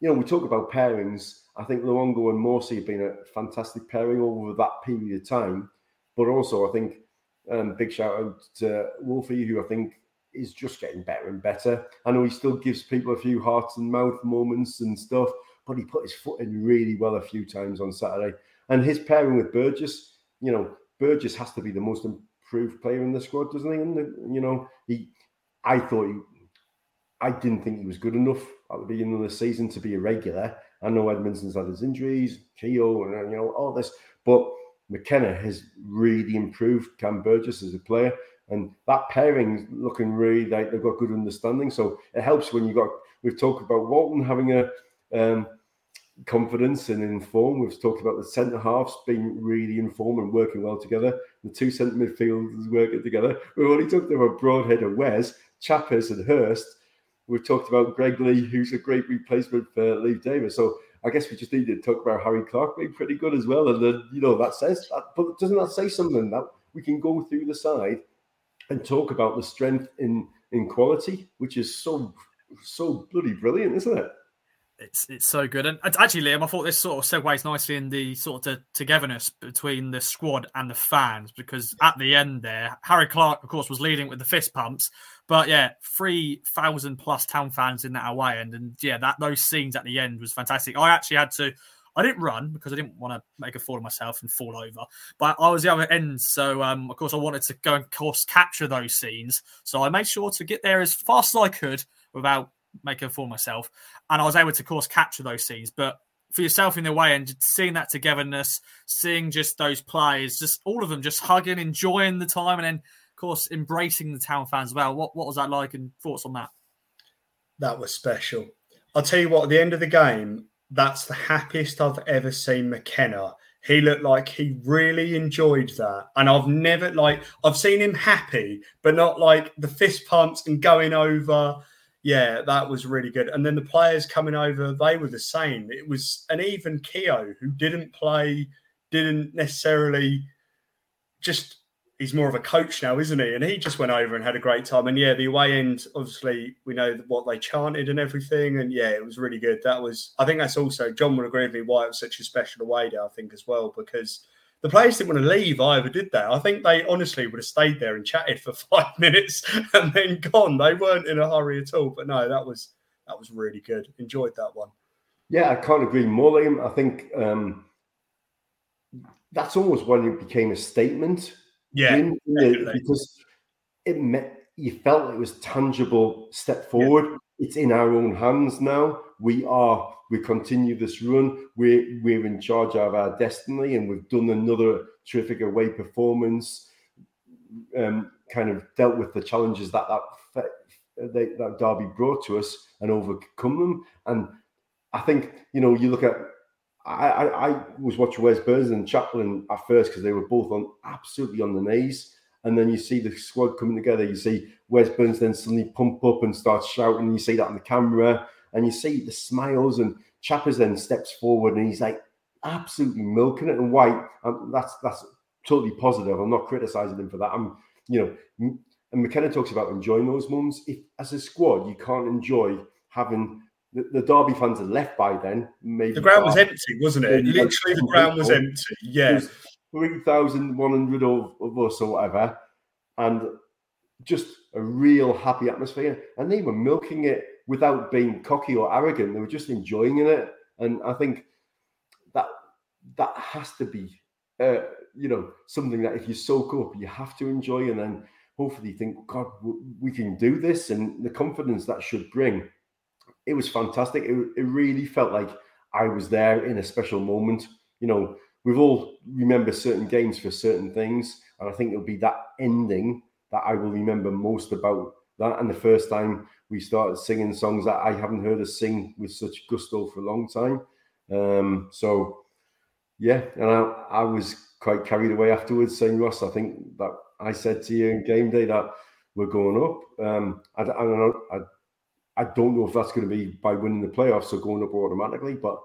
we talk about pairings. I think Luongo and Morsi have been a fantastic pairing over that period of time. But also, I think, big shout out to Wolfie, who I think is just getting better and better. I know he still gives people a few heart and mouth moments and stuff, but he put his foot in really well a few times on Saturday. And his pairing with Burgess, Burgess has to be the most improved player in the squad, doesn't he? And, I didn't think he was good enough at the beginning of the season to be a regular. I know Edmondson's had his injuries, Keogh, and all this, but McKenna has really improved Cam Burgess as a player, and that pairing's looking really like they've got good understanding. So it helps when we've talked about Walton having a confidence and in form. We've talked about the centre halves being really in form and working well together. The two centre midfielders working together. We've already talked about Broadhead and Wes, Chappers and Hirst. We've talked about Greg Leigh, who's a great replacement for Leif Davis. So I guess we just need to talk about Harry Clarke being pretty good as well. And then, but doesn't that say something that we can go through the side and talk about the strength in quality, which is so bloody brilliant, isn't it? It's so good. And actually, Liam, I thought this sort of segues nicely in the sort of togetherness between the squad and the fans, because at the end there, Harry Clarke, of course, was leading with the fist pumps. But, 3,000 plus Town fans in that away end. And, those scenes at the end was fantastic. I actually I didn't run because I didn't want to make a fool of myself and fall over. But I was the other end. So, of course, I wanted to go and, of course, capture those scenes. So I made sure to get there as fast as I could without making a fool of myself. And I was able to, of course, capture those scenes. But for yourself in the way and seeing that togetherness, seeing just those players, just all of them just hugging, enjoying the time, and then, of course, embracing the Town fans as well. What was that like, and thoughts on that? That was special. I'll tell you what, at the end of the game, that's the happiest I've ever seen McKenna. He looked like he really enjoyed that. And I've never, I've seen him happy, but not like the fist pumps and going over. Yeah, that was really good. And then the players coming over, they were the same. It was, and even Keogh, who didn't play, didn't necessarily just, he's more of a coach now, isn't he? And he just went over and had a great time. And yeah, the away end, obviously, we know what they chanted and everything. And yeah, it was really good. That was, I think that's also, John would agree with me, why it was such a special away day, I think, as well, because the players didn't want to leave either, did they? I think they honestly would have stayed there and chatted for 5 minutes and then gone. They weren't in a hurry at all. But no, that was really good. Enjoyed that one. Yeah, I can't agree more, Liam. I think that's almost when it became a statement. Yeah, because it meant you felt it was tangible step forward. Yeah. It's in our own hands now. We continue this run. We're in charge of our destiny, and we've done another terrific away performance. Kind of dealt with the challenges that Derby brought to us and overcome them. And I think, you know, you look at, I was watching Wes Burns and Chaplin at first because they were both absolutely on the knees. And then you see the squad coming together. You see Wes Burns then suddenly pump up and start shouting. You see that on the camera. And you see the smiles, and Chappers then steps forward and he's like absolutely milking it. And White, that's totally positive. I'm not criticising him for that. And McKenna talks about enjoying those moments. If as a squad you can't enjoy having the Derby fans had left by then. Maybe the ground was empty, wasn't it? Literally, the ground was empty. Yeah, 3,100 of us or whatever, and just a real happy atmosphere. And they were milking it without being cocky or arrogant. They were just enjoying it. And I think that has to be, something that if you soak up, you have to enjoy. And then hopefully think, God, we can do this. And the confidence that should bring. It was fantastic. It really felt like I was there in a special moment. You know, we've all remember certain games for certain things. And I think it'll be that ending that I will remember most about that. And the first time we started singing songs that I haven't heard us sing with such gusto for a long time. And I was quite carried away afterwards saying, Ross, I think that I said to you in game day that we're going up. I don't know if that's going to be by winning the playoffs or going up automatically, but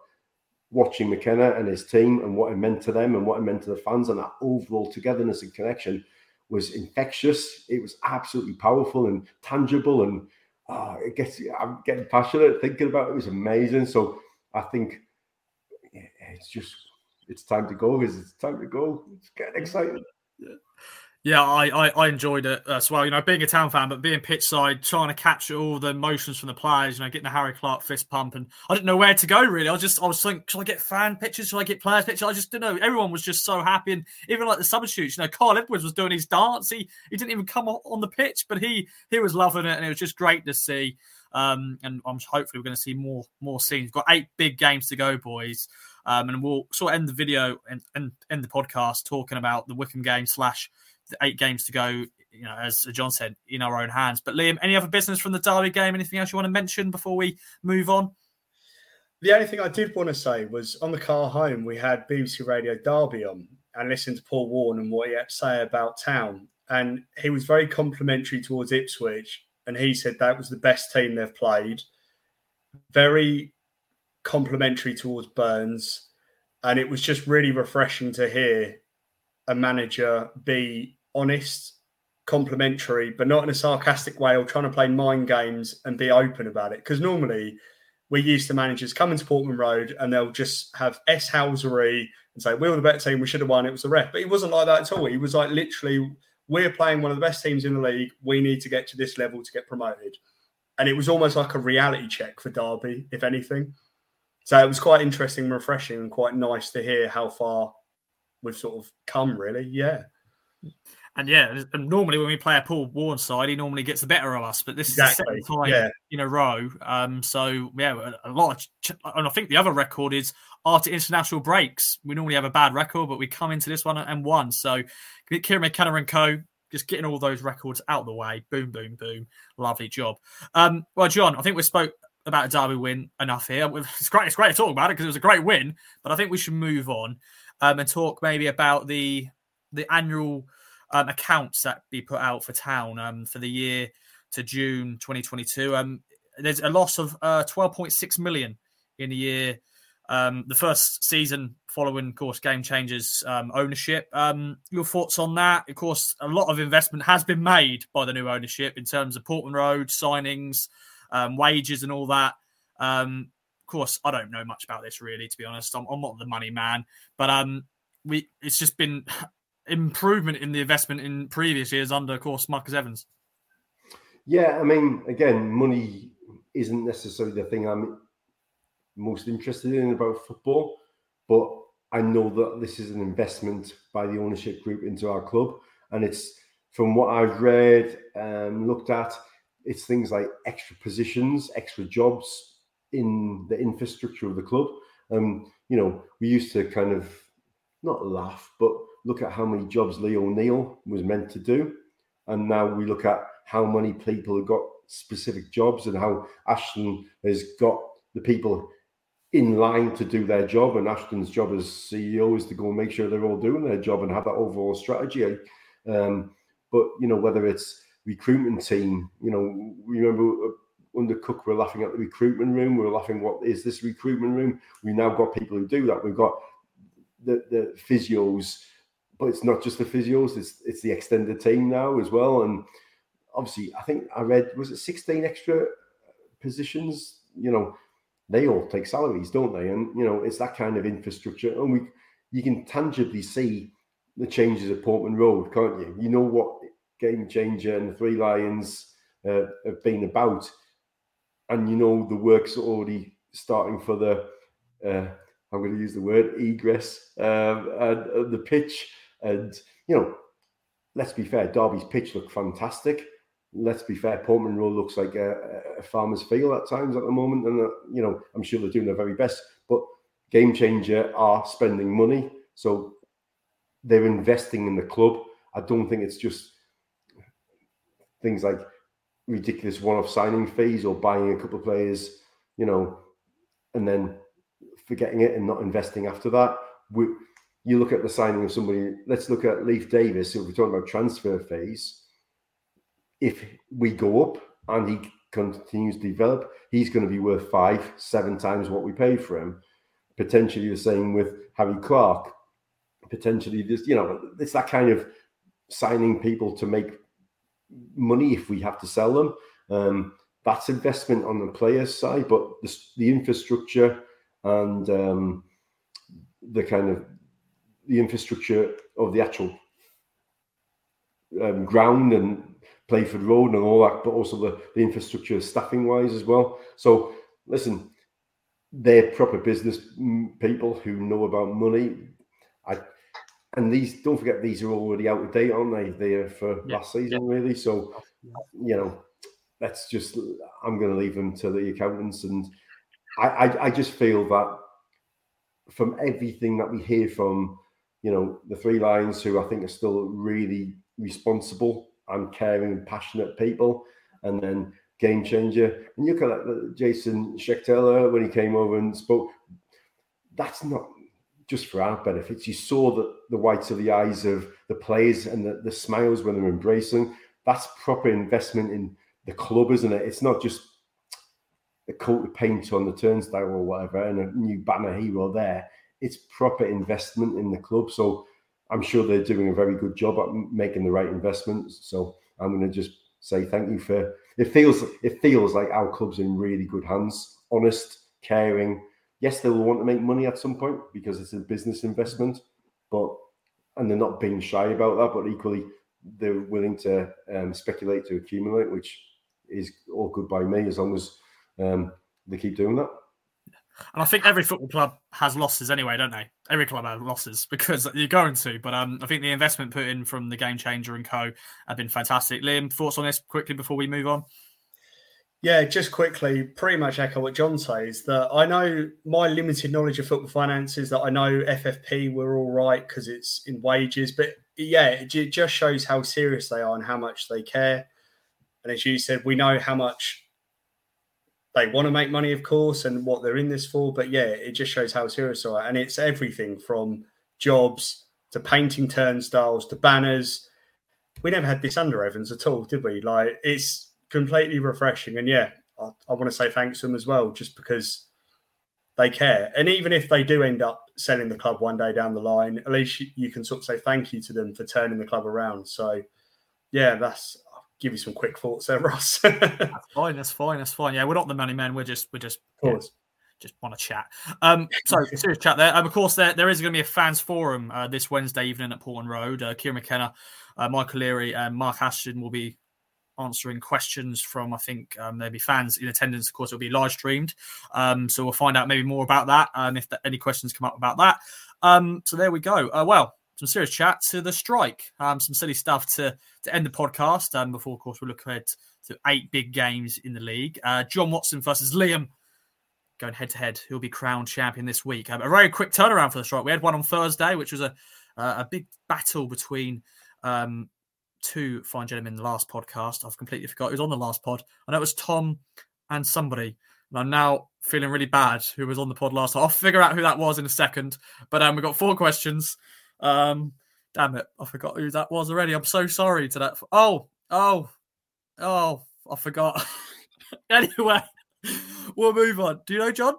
watching McKenna and his team and what it meant to them and what it meant to the fans and that overall togetherness and connection was infectious. It was absolutely powerful and tangible, and I'm getting passionate thinking about it. It was amazing. So I think it's time to go. It's time to go. It's getting exciting. Yeah, I enjoyed it as well. You know, being a Town fan, but being pitchside, trying to capture all the emotions from the players. You know, getting the Harry Clarke fist pump, and I didn't know where to go really. I was thinking, should I get fan pictures? Should I get players pictures? I just didn't know. Everyone was just so happy, and even like the substitutes. You know, Carl Edwards was doing his dance. He didn't even come on the pitch, but he was loving it, and it was just great to see. And I'm hopefully we're going to see more scenes. We've got 8 big games to go, boys. And we'll sort of end the video and end the podcast talking about the Wickham game / the 8 games to go, you know, as John said, in our own hands. But Liam, any other business from the Derby game? Anything else you want to mention before we move on? The only thing I did want to say was on the car home, we had BBC Radio Derby on and listened to Paul Warren and what he had to say about Town. And he was very complimentary towards Ipswich. And he said that was the best team they've played. Very complimentary towards Burns. And it was just really refreshing to hear a manager be honest, complimentary, but not in a sarcastic way or trying to play mind games, and be open about it. Because normally we're used to managers coming to Portman Road and they'll just have S-housery and say, we were the better team, we should have won, it was the ref. But he wasn't like that at all. He was like, literally, we're playing one of the best teams in the league. We need to get to this level to get promoted. And it was almost like a reality check for Derby, if anything. So it was quite interesting and refreshing and quite nice to hear how far we've sort of come, really, yeah. And normally when we play a Paul Warren side, he normally gets the better of us, but this exactly. Is the second time in a row. And I think the other record is after international breaks. We normally have a bad record, but we come into this one and won. So Kieran McKenna and co, just getting all those records out of the way. Boom, boom, boom. Lovely job. Well, John, I think we spoke about a Derby win enough here. It's great to talk about it because it was a great win, but I think we should move on. And talk maybe about the annual accounts that be put out for Town for the year to June 2022. There's a loss of 12.6 million in the year. The first season following, of course, Game Changers ownership. Your thoughts on that? Of course, a lot of investment has been made by the new ownership in terms of Portman Road, signings, wages and all that. Of course, I don't know much about this, really, to be honest. I'm not the money man. But it's just been improvement in the investment in previous years under, of course, Marcus Evans. Yeah, I mean, again, money isn't necessarily the thing I'm most interested in about football, but I know that this is an investment by the ownership group into our club. And it's, from what I've read and looked at, it's things like extra positions, extra jobs in the infrastructure of the club. You know, we used to kind of, not laugh, but look at how many jobs Lee O'Neill was meant to do. And now we look at how many people have got specific jobs and how Ashton has got the people in line to do their job. And Ashton's job as CEO is to go and make sure they're all doing their job and have that overall strategy. But, you know, whether it's recruitment team, you know, remember under Cook, we're laughing at the recruitment room. We're laughing, what is this recruitment room? We've now got people who do that. We've got the physios, but it's not just the physios, it's the extended team now as well. And obviously, I think I read, was it 16 extra positions? You know, they all take salaries, don't they? And, you know, it's that kind of infrastructure. And you can tangibly see the changes at Portman Road, can't you? You know what Game Changer and the Three Lions have been about. And, you know, the work's already starting for the, I'm going to use the word, egress, and the pitch. And, you know, let's be fair, Derby's pitch looked fantastic. Let's be fair, Portman Road looks like a farmer's field at times at the moment. And, you know, I'm sure they're doing their very best. But Game Changer are spending money. So they're investing in the club. I don't think it's just things like ridiculous one-off signing fees or buying a couple of players, you know, and then forgetting it and not investing after that. You look at the signing of somebody, let's look at Leif Davis, who we're talking about transfer fees. If we go up and he continues to develop, he's going to be worth 5-7 times what we paid for him. Potentially the same with Harry Clarke. Potentially this, you know, it's that kind of signing people to make money if we have to sell them. That's investment on the player's side, but the infrastructure and the infrastructure of the actual ground and Playford Road and all that, but also the infrastructure staffing-wise as well. So, listen, they're proper business people who know about money. Don't forget, these are already out of date, aren't they? They are for last season, really. So, you know, I'm going to leave them to the accountants. And I just feel that from everything that we hear from, you know, the Three Lions, who I think are still really responsible and caring and passionate people, and then Game Changer. And you look at Jason Schechtler when he came over and spoke. That's not just for our benefits. You saw the whites of the eyes of the players and the smiles when they're embracing. That's proper investment in the club, isn't it? It's not just a coat of paint on the turnstile or whatever and a new banner here or there. It's proper investment in the club. So I'm sure they're doing a very good job at making the right investments. So I'm going to just say thank you for... It feels like our club's in really good hands. Honest, caring. Yes, they'll want to make money at some point because it's a business investment, and they're not being shy about that, but equally they're willing to speculate to accumulate, which is all good by me as long as they keep doing that. And I think every football club has losses anyway, don't they? Every club has losses because you're going to. But I think the investment put in from the Game Changer and co have been fantastic. Liam, thoughts on this quickly before we move on? Yeah, just quickly, pretty much echo what John says, that I know my limited knowledge of football finance is that I know FFP we're all right because it's in wages. But yeah, it just shows how serious they are and how much they care. And as you said, we know how much they want to make money, of course, and what they're in this for. But yeah, it just shows how serious they are. And it's everything from jobs to painting turnstiles to banners. We never had this under Evans at all, did we? Like, it's completely refreshing. And yeah, I want to say thanks to them as well, just because they care. And even if they do end up selling the club one day down the line, at least you can sort of say thank you to them for turning the club around. So, yeah, that's... Give you some quick thoughts there, Ross. That's fine. Yeah, we're not the money men. We're just want to chat. So serious chat there. Of course, there is going to be a fans forum this Wednesday evening at Portman Road. Kieran McKenna, Michael Leary, and Mark Ashton will be answering questions from, I think, maybe fans in attendance. Of course, it'll be live streamed. So we'll find out maybe more about that and if any questions come up about that. So there we go. Some serious chat to the strike, some silly stuff to end the podcast. Before, of course, we look ahead to 8 big games in the league. John Watson versus Liam going head-to-head. He'll be crowned champion this week. A very quick turnaround for the strike. We had one on Thursday, which was a big battle between two fine gentlemen in the last podcast. I've completely forgot. It was on the last pod. I know it was Tom and somebody. And I'm now feeling really bad who was on the pod last time. I'll figure out who that was in a second. But we've got 4 questions. Damn it, I forgot who that was already. I'm so sorry to that. Oh, I forgot. Anyway, we'll move on. Do you know, John?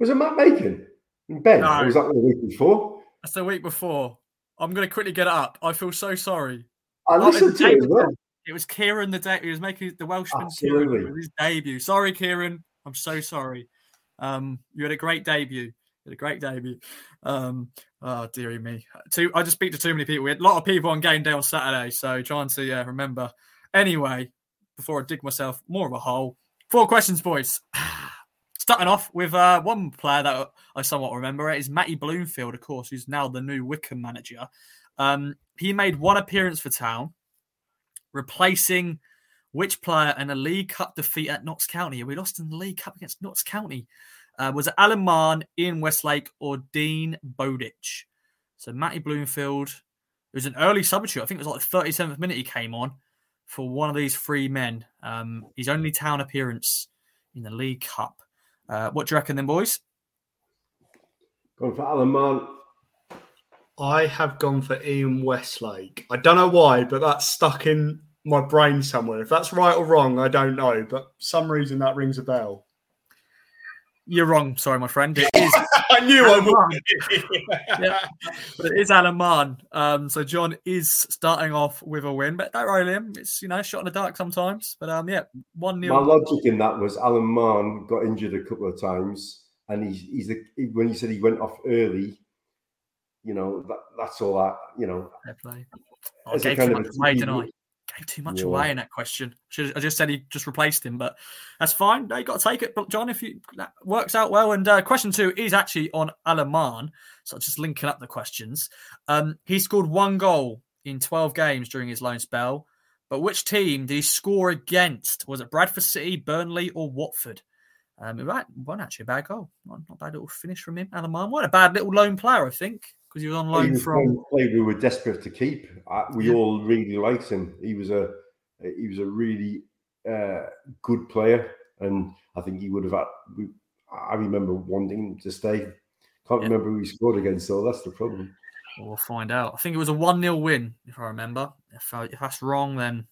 Was it Matt Macon? Ben? No. Or was that the week before? That's the week before. I'm going to quickly get it up. I feel so sorry. I listened to it as well. It was Kieran the day. He was making the Welshman. Absolutely. Kieran, his debut. Sorry, Kieran. I'm so sorry. You had a great debut. Oh, dearie me. I just speak to too many people. We had a lot of people on game day on Saturday, so trying to remember. Anyway, before I dig myself more of a hole, 4 questions, boys. Starting off with one player that I somewhat remember. It is Matty Bloomfield, of course, who's now the new Wickham manager. He made one appearance for Town, replacing which player in a League Cup defeat at Notts County? We lost in the League Cup against Notts County. Was it Alan Mahon, Ian Westlake, or Dean Bowditch? So Matty Bloomfield, it was an early substitute. I think it was like the 37th minute he came on for one of these 3 men. His only Town appearance in the League Cup. What do you reckon then, boys? Gone for Alan Mahon. I have gone for Ian Westlake. I don't know why, but that's stuck in my brain somewhere. If that's right or wrong, I don't know. But for some reason that rings a bell. You're wrong. Sorry, my friend. It is. I knew I would. Yeah. But it is Alan Mahon. So John is starting off with a win, but don't worry, Liam. It's shot in the dark sometimes. But 1-0. My logic in that was Alan Mahon got injured a couple of times, and when you said he went off early, that's all that Fair play. I gave too much away, didn't I? Gave too much away in that question. I just said he just replaced him, but that's fine. No, you got to take it. But John, that works out well. And question 2 is actually on Alan Mahon. So just linking up the questions. He scored 1 goal in 12 games during his loan spell. But which team did he score against? Was it Bradford City, Burnley, or Watford? Right, one actually a bad goal. Not a bad little finish from him, Alan Mahon. What a bad little loan player, I think. Because he was on loan from... We were desperate to keep. We all really liked him. He was a really good player, and I think he would have had... I remember wanting him to stay. Can't remember who he scored against, so that's the problem. Well, we'll find out. I think it was a 1-0 win, if I remember. If that's wrong, then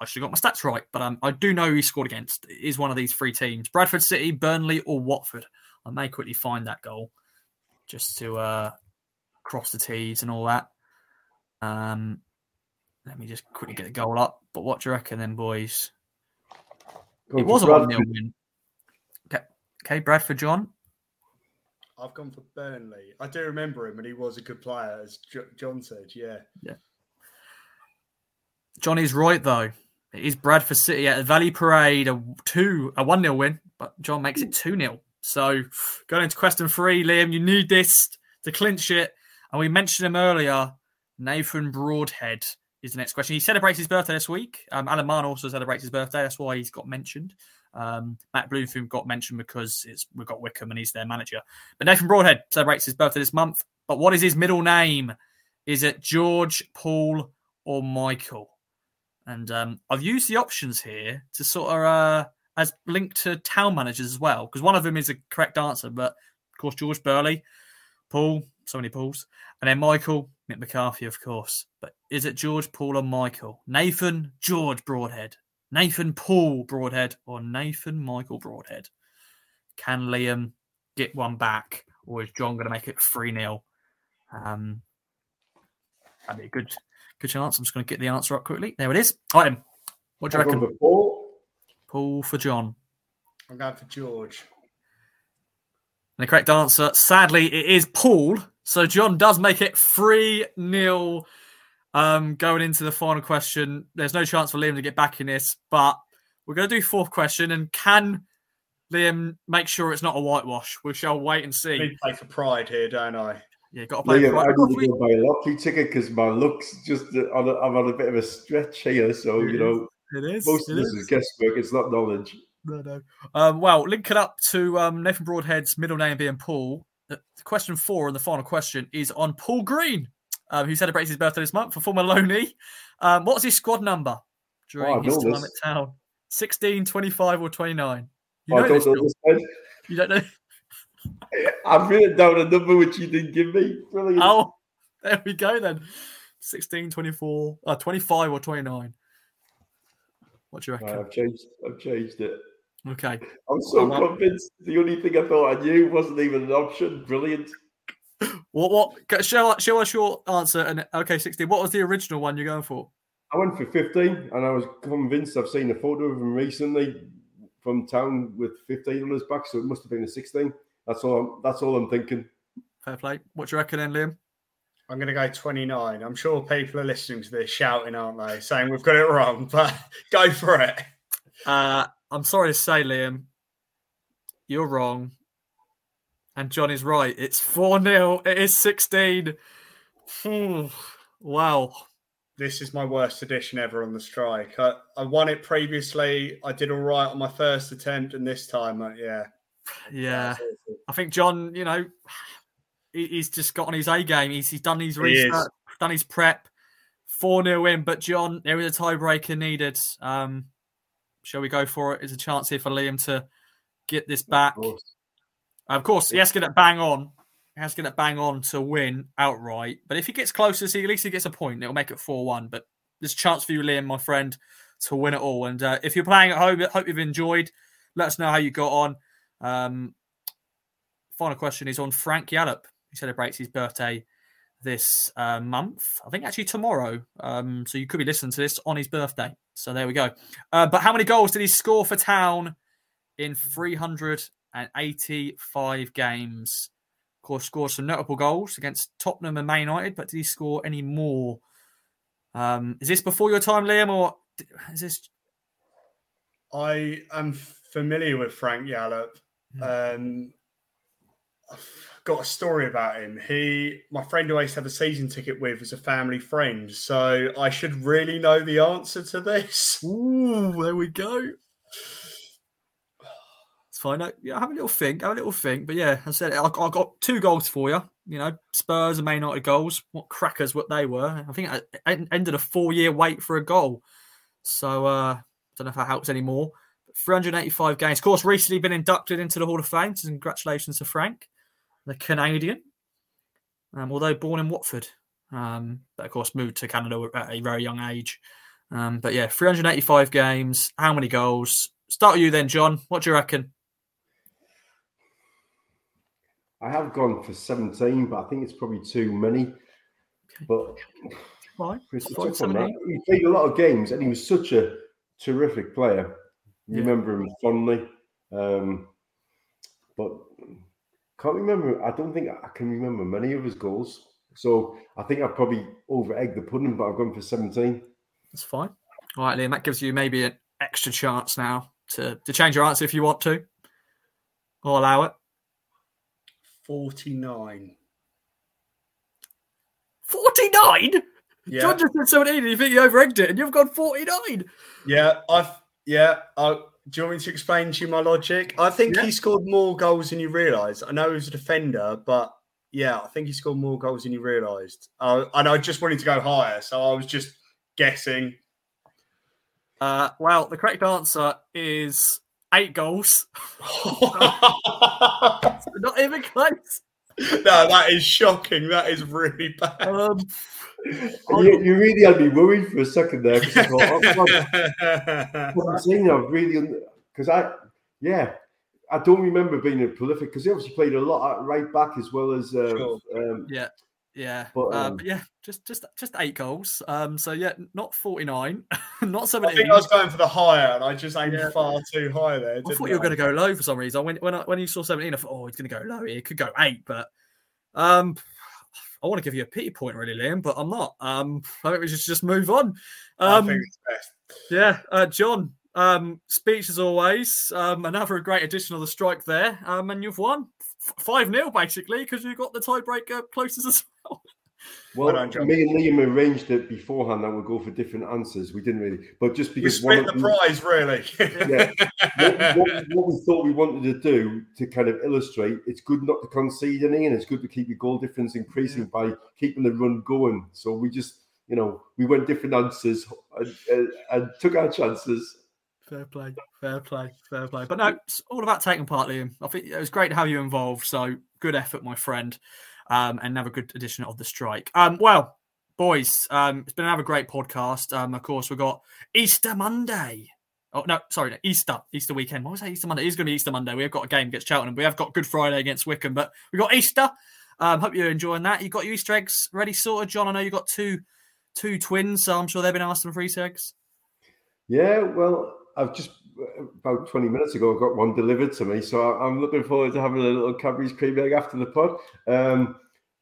I should have got my stats right. But I do know who he scored against. It is one of these 3 teams. Bradford City, Burnley or Watford. I may quickly find that goal just to... cross the T's and all that. Let me just quickly get the goal up. But what do you reckon then, boys? It was a 1-0 win. Okay, Bradford, John. I've gone for Burnley. I do remember him, and he was a good player, as John said, yeah. John is right, though. It is Bradford City at the Valley Parade, a 1-0 win, but John makes it 2-0. So going into question 3, Liam, you need this to clinch it. And we mentioned him earlier, Nathan Broadhead is the next question. He celebrates his birthday this week. Alan Mahon also celebrates his birthday. That's why he's got mentioned. Matt Bloomfield got mentioned because we've got Wickham and he's their manager. But Nathan Broadhead celebrates his birthday this month. But what is his middle name? Is it George, Paul or Michael? And I've used the options here to sort of as linked to Town managers as well, because one of them is a correct answer. But, of course, George Burley, Paul... So many Pauls. And then Michael, Mick McCarthy, of course. But is it George, Paul or Michael? Nathan George Broadhead, Nathan Paul Broadhead or Nathan Michael Broadhead? Can Liam get one back, or is John going to make it 3-0? That'd be a good chance. I'm just going to get the answer up quickly. There it is. All right, what do you reckon? Paul for John. I'm going for George. And the correct answer, sadly, it is Paul. So John does make it 3-0. Going into the final question, there's no chance for Liam to get back in this, but we're going to do fourth question. And can Liam make sure it's not a whitewash? We shall wait and see. I need to play for pride here, don't I? Yeah, got to play for pride. I need to buy a lottery ticket because my luck's just I'm on a bit of a stretch here. So, most of this is guesswork. It's not knowledge. No. Well, link it up to Nathan Broadhead's middle name being Paul. Question 4 and the final question is on Paul Green, who celebrates his birthday this month, for former loanee. What's his squad number during his time at Town? 16, 25 or 29? You don't know? I've written down a number which you didn't give me. Brilliant. Oh, there we go then. 16, 24, 25 or 29. What do you reckon? I've changed it. Okay. I'm so convinced. The only thing I thought I knew wasn't even an option. Brilliant. What? Show us your answer. And okay, 16. What was the original one you're going for? I went for 15, and I was convinced. I've seen a photo of him recently from Town with 15 on his back, so it must have been a 16. That's all I'm thinking. Fair play. What do you reckon then, Liam? I'm going to go 29. I'm sure people are listening to this shouting, aren't they? Saying we've got it wrong, but go for it. I'm sorry to say, Liam, you're wrong. And John is right. It's 4-0. It is 16. Wow. This is my worst edition ever on the strike. I won it previously. I did all right on my first attempt. And this time, Yeah. I think John, he's just got on his A game. He's done his research, done his prep. 4-0 in. But John, there is a tiebreaker needed. Shall we go for it? There's a chance here for Liam to get this back. Of course, he has to get it bang on. He has to get it bang on to win outright. But if he gets closer, at least he gets a point. It'll make it 4-1. But there's a chance for you, Liam, my friend, to win it all. And if you're playing at home, I hope you've enjoyed. Let us know how you got on. Final question is on Frank Yallop, who celebrates his birthday this month. I think actually tomorrow. So you could be listening to this on his birthday. So there we go. But how many goals did he score for Town in 385 games? Of course, scored some notable goals against Tottenham and Man United, but did he score any more? Is this before your time, Liam, or is this? I am familiar with Frank Yallop. I've got a story about him. My friend who I used to have a season ticket with was a family friend, so I should really know the answer to this. Ooh, there we go. It's fine. Have a little think. But yeah, I said I got 2 goals for you. Spurs and Man United goals. What crackers! What they were. I think I ended a 4-year wait for a goal. So don't know if that helps anymore. 385 games. Of course, recently been inducted into the Hall of Fame. So congratulations to Frank, the Canadian, although born in Watford. But of course, moved to Canada at a very young age. But yeah, 385 games. How many goals? Start with you then, John. What do you reckon? I have gone for 17, but I think it's probably too many. Okay. But right. He played a lot of games and he was such a terrific player. Yeah. Remember him fondly. But can't remember. I don't think I can remember many of his goals. So I think I probably over-egged the pudding, but I've gone for 17. That's fine. All right, Liam, that gives you maybe an extra chance now to change your answer if you want to. I'll allow it. 49. 49? Yeah. John just said 17 and you think you over-egged it and you've gone 49. Yeah, do you want me to explain to you my logic? I think he scored more goals than you realised. I know he was a defender, but I think he scored more goals than you realised. And I just wanted to go higher, so I was just guessing. Well, the correct answer is 8 goals. Not even close. No, that is shocking. That is really bad. You really had me worried for a second there. Because I thought, I've really... Because I... Yeah. I don't remember being a prolific because he obviously played a lot at right back as well as But just 8 goals. So yeah, not 49, not 17. I think I was going for the higher, and I just aimed far too high there. I thought you were going to go low for some reason. When you saw 17, I thought, oh, he's going to go low. He could go 8, but I want to give you a pity point, really, Liam, but I'm not. I think we should just move on. I think it's best. Yeah, John. Speech as always. Another great addition of the strike there, and you've won 5-0 basically because you got the tiebreaker closest as well. Well, me and Liam arranged it beforehand that we'll go for different answers. We didn't really, but just because we split the prize, really. What we thought we wanted to do to kind of illustrate, it's good not to concede any, and it's good to keep your goal difference increasing by keeping the run going. So we just, we went different answers and took our chances. Fair play. But no, it's all about taking part, Liam. I think it was great to have you involved. So good effort, my friend. And another good edition of the strike. Well, boys, it's been another great podcast. Of course, we've got Easter Monday. Oh, no, sorry, Easter weekend. Why was that Easter Monday? It is going to be Easter Monday. We have got a game against Cheltenham. We have got Good Friday against Wickham, but we've got Easter. Hope you're enjoying that. You got your Easter eggs ready sorted, John? I know you got two twins, so I'm sure they've been asking for Easter eggs. Yeah, well, I've just about 20 minutes ago I got one delivered to me, so I'm looking forward to having a little Cadbury's cream egg after the pod. I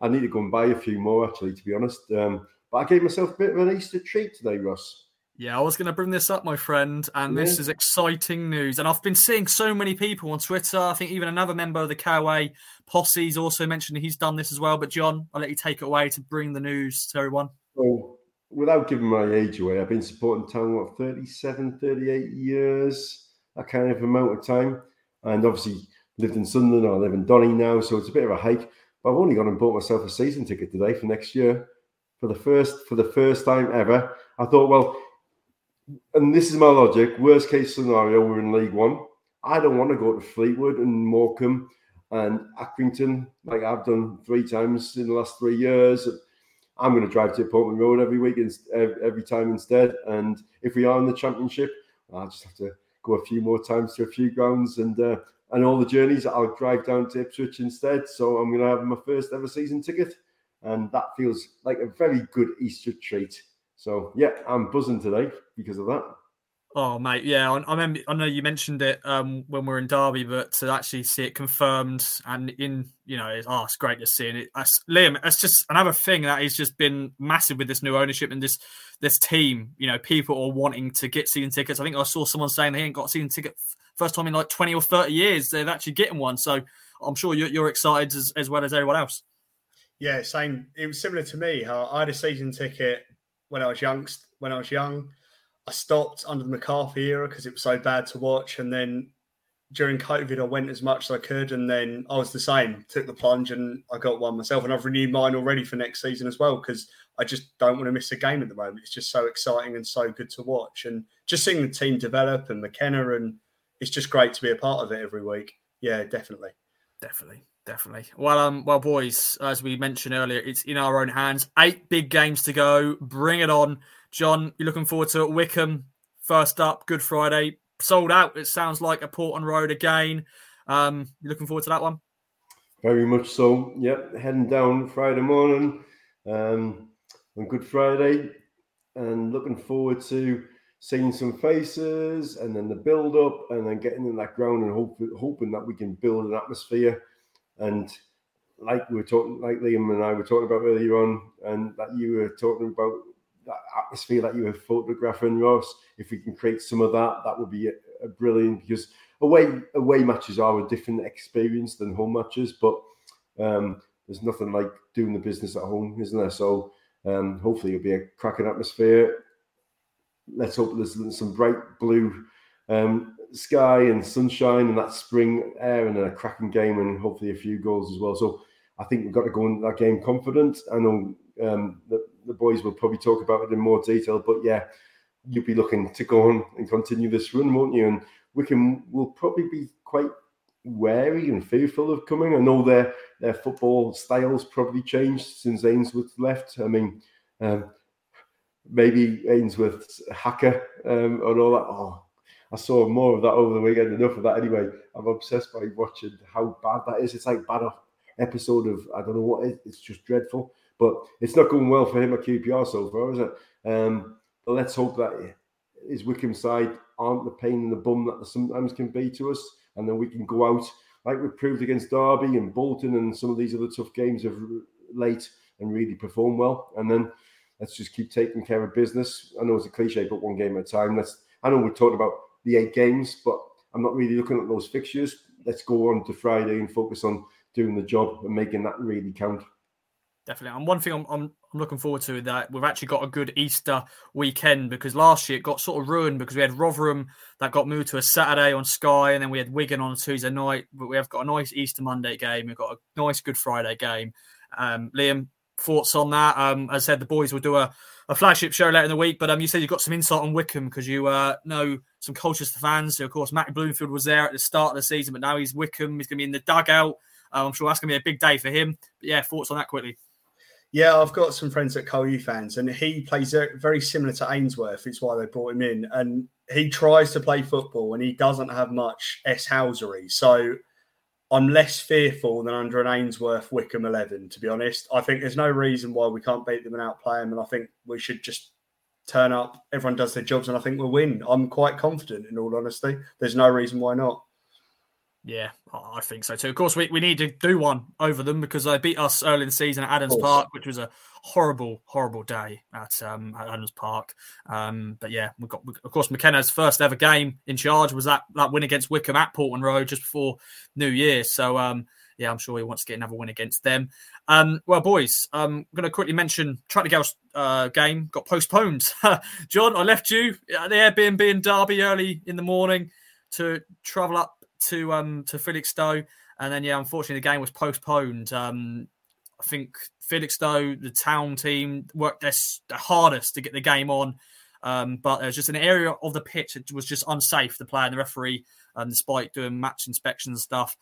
need to go and buy a few more, actually, to be honest. But I gave myself a bit of an Easter treat today, Ross. Yeah, I was going to bring this up, my friend, and this is exciting news. And I've been seeing so many people on Twitter. I think even another member of the Coway Posse's also mentioned that he's done this as well. But John, I'll let you take it away to bring the news to everyone. Well, without giving my age away, I've been supporting Town, 38 years, that kind of amount of time. And obviously lived in Sunderland, I live in Donny now, so it's a bit of a hike. But I've only gone and bought myself a season ticket today for next year. For the first time ever, I thought, well, and this is my logic, worst case scenario, we're in League One. I don't want to go to Fleetwood and Morecambe and Accrington, like I've done 3 times in the last 3 years. I'm going to drive to Portman Road every week, every time instead. And if we are in the Championship, I'll just have to go a few more times to a few grounds and all the journeys. I'll drive down to Ipswich instead. So I'm going to have my first ever season ticket. And that feels like a very good Easter treat. So, yeah, I'm buzzing today because of that. Oh, mate, yeah. I know you mentioned it when we were in Derby, but to actually see it confirmed and it's great to see it. Liam, that's just another thing that has just been massive with this new ownership and this team. People are wanting to get season tickets. I think I saw someone saying they ain't got a season ticket first time in like 20 or 30 years. They're actually getting one. So I'm sure you're excited as well as everyone else. Yeah, same. It was similar to me. I had a season ticket when I was young. I stopped under the McCarthy era because it was so bad to watch. And then during COVID, I went as much as I could. And then I was the same, took the plunge and I got one myself. And I've renewed mine already for next season as well because I just don't want to miss a game at the moment. It's just so exciting and so good to watch. And just seeing the team develop and McKenna, and it's just great to be a part of it every week. Yeah, definitely. Definitely. Well, boys, as we mentioned earlier, it's in our own hands. 8 big games to go. Bring it on. John, you're looking forward to it. Wickham, first up, Good Friday. Sold out, it sounds like, at Portman Road again. You're looking forward to that one? Very much so. Yep, heading down Friday morning on Good Friday. And looking forward to seeing some faces and then the build-up and then getting in that ground and hoping that we can build an atmosphere. And like Liam and I were talking about earlier on, and that you were talking about, that atmosphere that you were photographing, Ross, if we can create some of that, that would be a brilliant, because away matches are a different experience than home matches, but there's nothing like doing the business at home, isn't there? So hopefully it'll be a cracking atmosphere. Let's hope there's some bright blue sky and sunshine and that spring air and a cracking game and hopefully a few goals as well. So I think we've got to go into that game confident. I know the boys will probably talk about it in more detail, but yeah, you'll be looking to go on and continue this run, won't you? And Wickham will probably be quite wary and fearful of coming. I know their football style's probably changed since Ainsworth left. I mean, maybe Ainsworth's hacker and all that. Oh, I saw more of that over the weekend, enough of that anyway. I'm obsessed by watching how bad that is. It's like bad episode of, I don't know what it is. It's just dreadful. But it's not going well for him at QPR so far, is it? But let's hope that his Wickham side aren't the pain in the bum that they sometimes can be to us, and then we can go out like we proved against Derby and Bolton and some of these other tough games of late and really perform well. And then let's just keep taking care of business. I know it's a cliche, but one game at a time. I know we're talking about the 8 games, but I'm not really looking at those fixtures. Let's go on to Friday and focus on doing the job and making that really count. Definitely. And one thing I'm looking forward to that we've actually got a good Easter weekend, because last year it got sort of ruined because we had Rotherham that got moved to a Saturday on Sky, and then we had Wigan on a Tuesday night. But we have got a nice Easter Monday game. We've got a nice Good Friday game. Liam, thoughts on that? As I said, the boys will do a flagship show later in the week, but you said you've got some insight on Wickham because you know some Colchester fans. So, of course, Matt Bloomfield was there at the start of the season, but now he's Wickham. He's going to be in the dugout. I'm sure that's going to be a big day for him. But, yeah, thoughts on that quickly? Yeah, I've got some friends at Colu fans, and he plays very similar to Ainsworth. It's why they brought him in. And he tries to play football, and he doesn't have much S-housery. So I'm less fearful than under an Ainsworth Wickham 11, to be honest. I think there's no reason why we can't beat them and outplay them, and I think we should just turn up. Everyone does their jobs, and I think we'll win. I'm quite confident, in all honesty. There's no reason why not. Yeah, I think so too. Of course, we need to do one over them because they beat us early in the season at Adams Park, which was a horrible, horrible day at Adams Park. But yeah, we've got, of course, McKenna's first ever game in charge was that win against Wickham at Portman Road just before New Year. So yeah, I'm sure he wants to get another win against them. Well, boys, I'm going to quickly mention Trettingale's game got postponed. John, I left you at the Airbnb in Derby early in the morning to travel up to Felixstowe, and then yeah, unfortunately the game was postponed. I think Felixstowe, the town team, worked their hardest to get the game on, but there was just an area of the pitch that was just unsafe. The player and the referee, despite doing match inspections and stuff,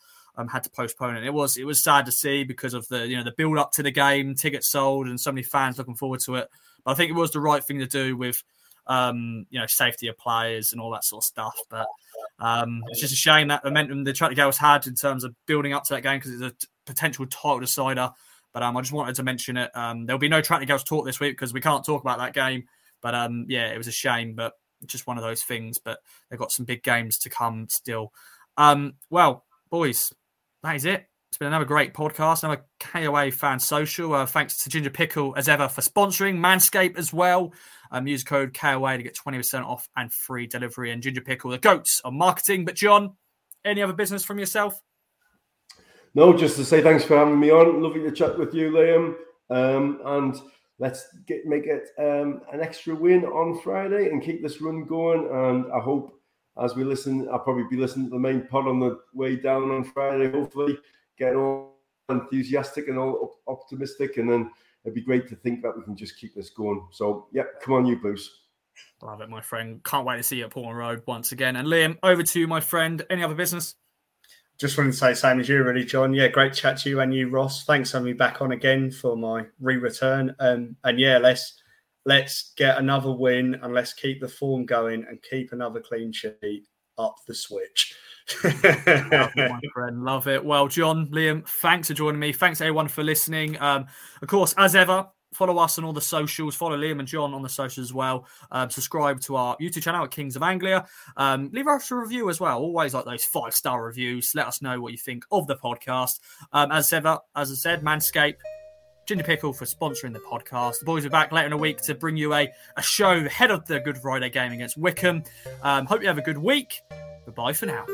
had to postpone it. It was sad to see because of the build up to the game, tickets sold, and so many fans looking forward to it. But I think it was the right thing to do with safety of players and all that sort of stuff. But it's just a shame that momentum the Trettingales had in terms of building up to that game, because it's a potential title decider. But I just wanted to mention it. There'll be no Trettingales talk this week because we can't talk about that game. But yeah, it was a shame, but just one of those things. But they've got some big games to come still. Well, boys, that is it. It's been another great podcast, another KOA Fan Social. Thanks to Ginger Pickle, as ever, for sponsoring. Manscaped as well. Use code KOA to get 20% off and free delivery. And Ginger Pickle, the goats on marketing. But John, any other business from yourself? No, just to say thanks for having me on. Lovely to chat with you, Liam. And let's make it an extra win on Friday and keep this run going. And I hope as we listen, I'll probably be listening to the main pod on the way down on Friday, hopefully. Get all enthusiastic and all optimistic, and then it'd be great to think that we can just keep this going. So, yeah, come on, you Blues. Love it, my friend. Can't wait to see you at Portman Road once again. And Liam, over to you, my friend. Any other business? Just wanted to say same as you, really, John. Yeah, great chat to you and you, Ross. Thanks for having me back on again for my re-return. And yeah, let's get another win and let's keep the form going and keep another clean sheet up the switch. Love it, my friend. Love it. Well, John, Liam, thanks for joining me. Thanks everyone for listening. Of course, as ever, follow us on all the socials. Follow Liam and John on the socials as well. Subscribe to our YouTube channel at Kings of Anglia. Leave us a review as well. Always like those 5-star reviews. Let us know what you think of the podcast. As I said, Manscaped, Ginger Pickle for sponsoring the podcast. The boys are back later in the week to bring you a show ahead of the Good Friday game against Wickham. Hope you have a good week. Goodbye for now.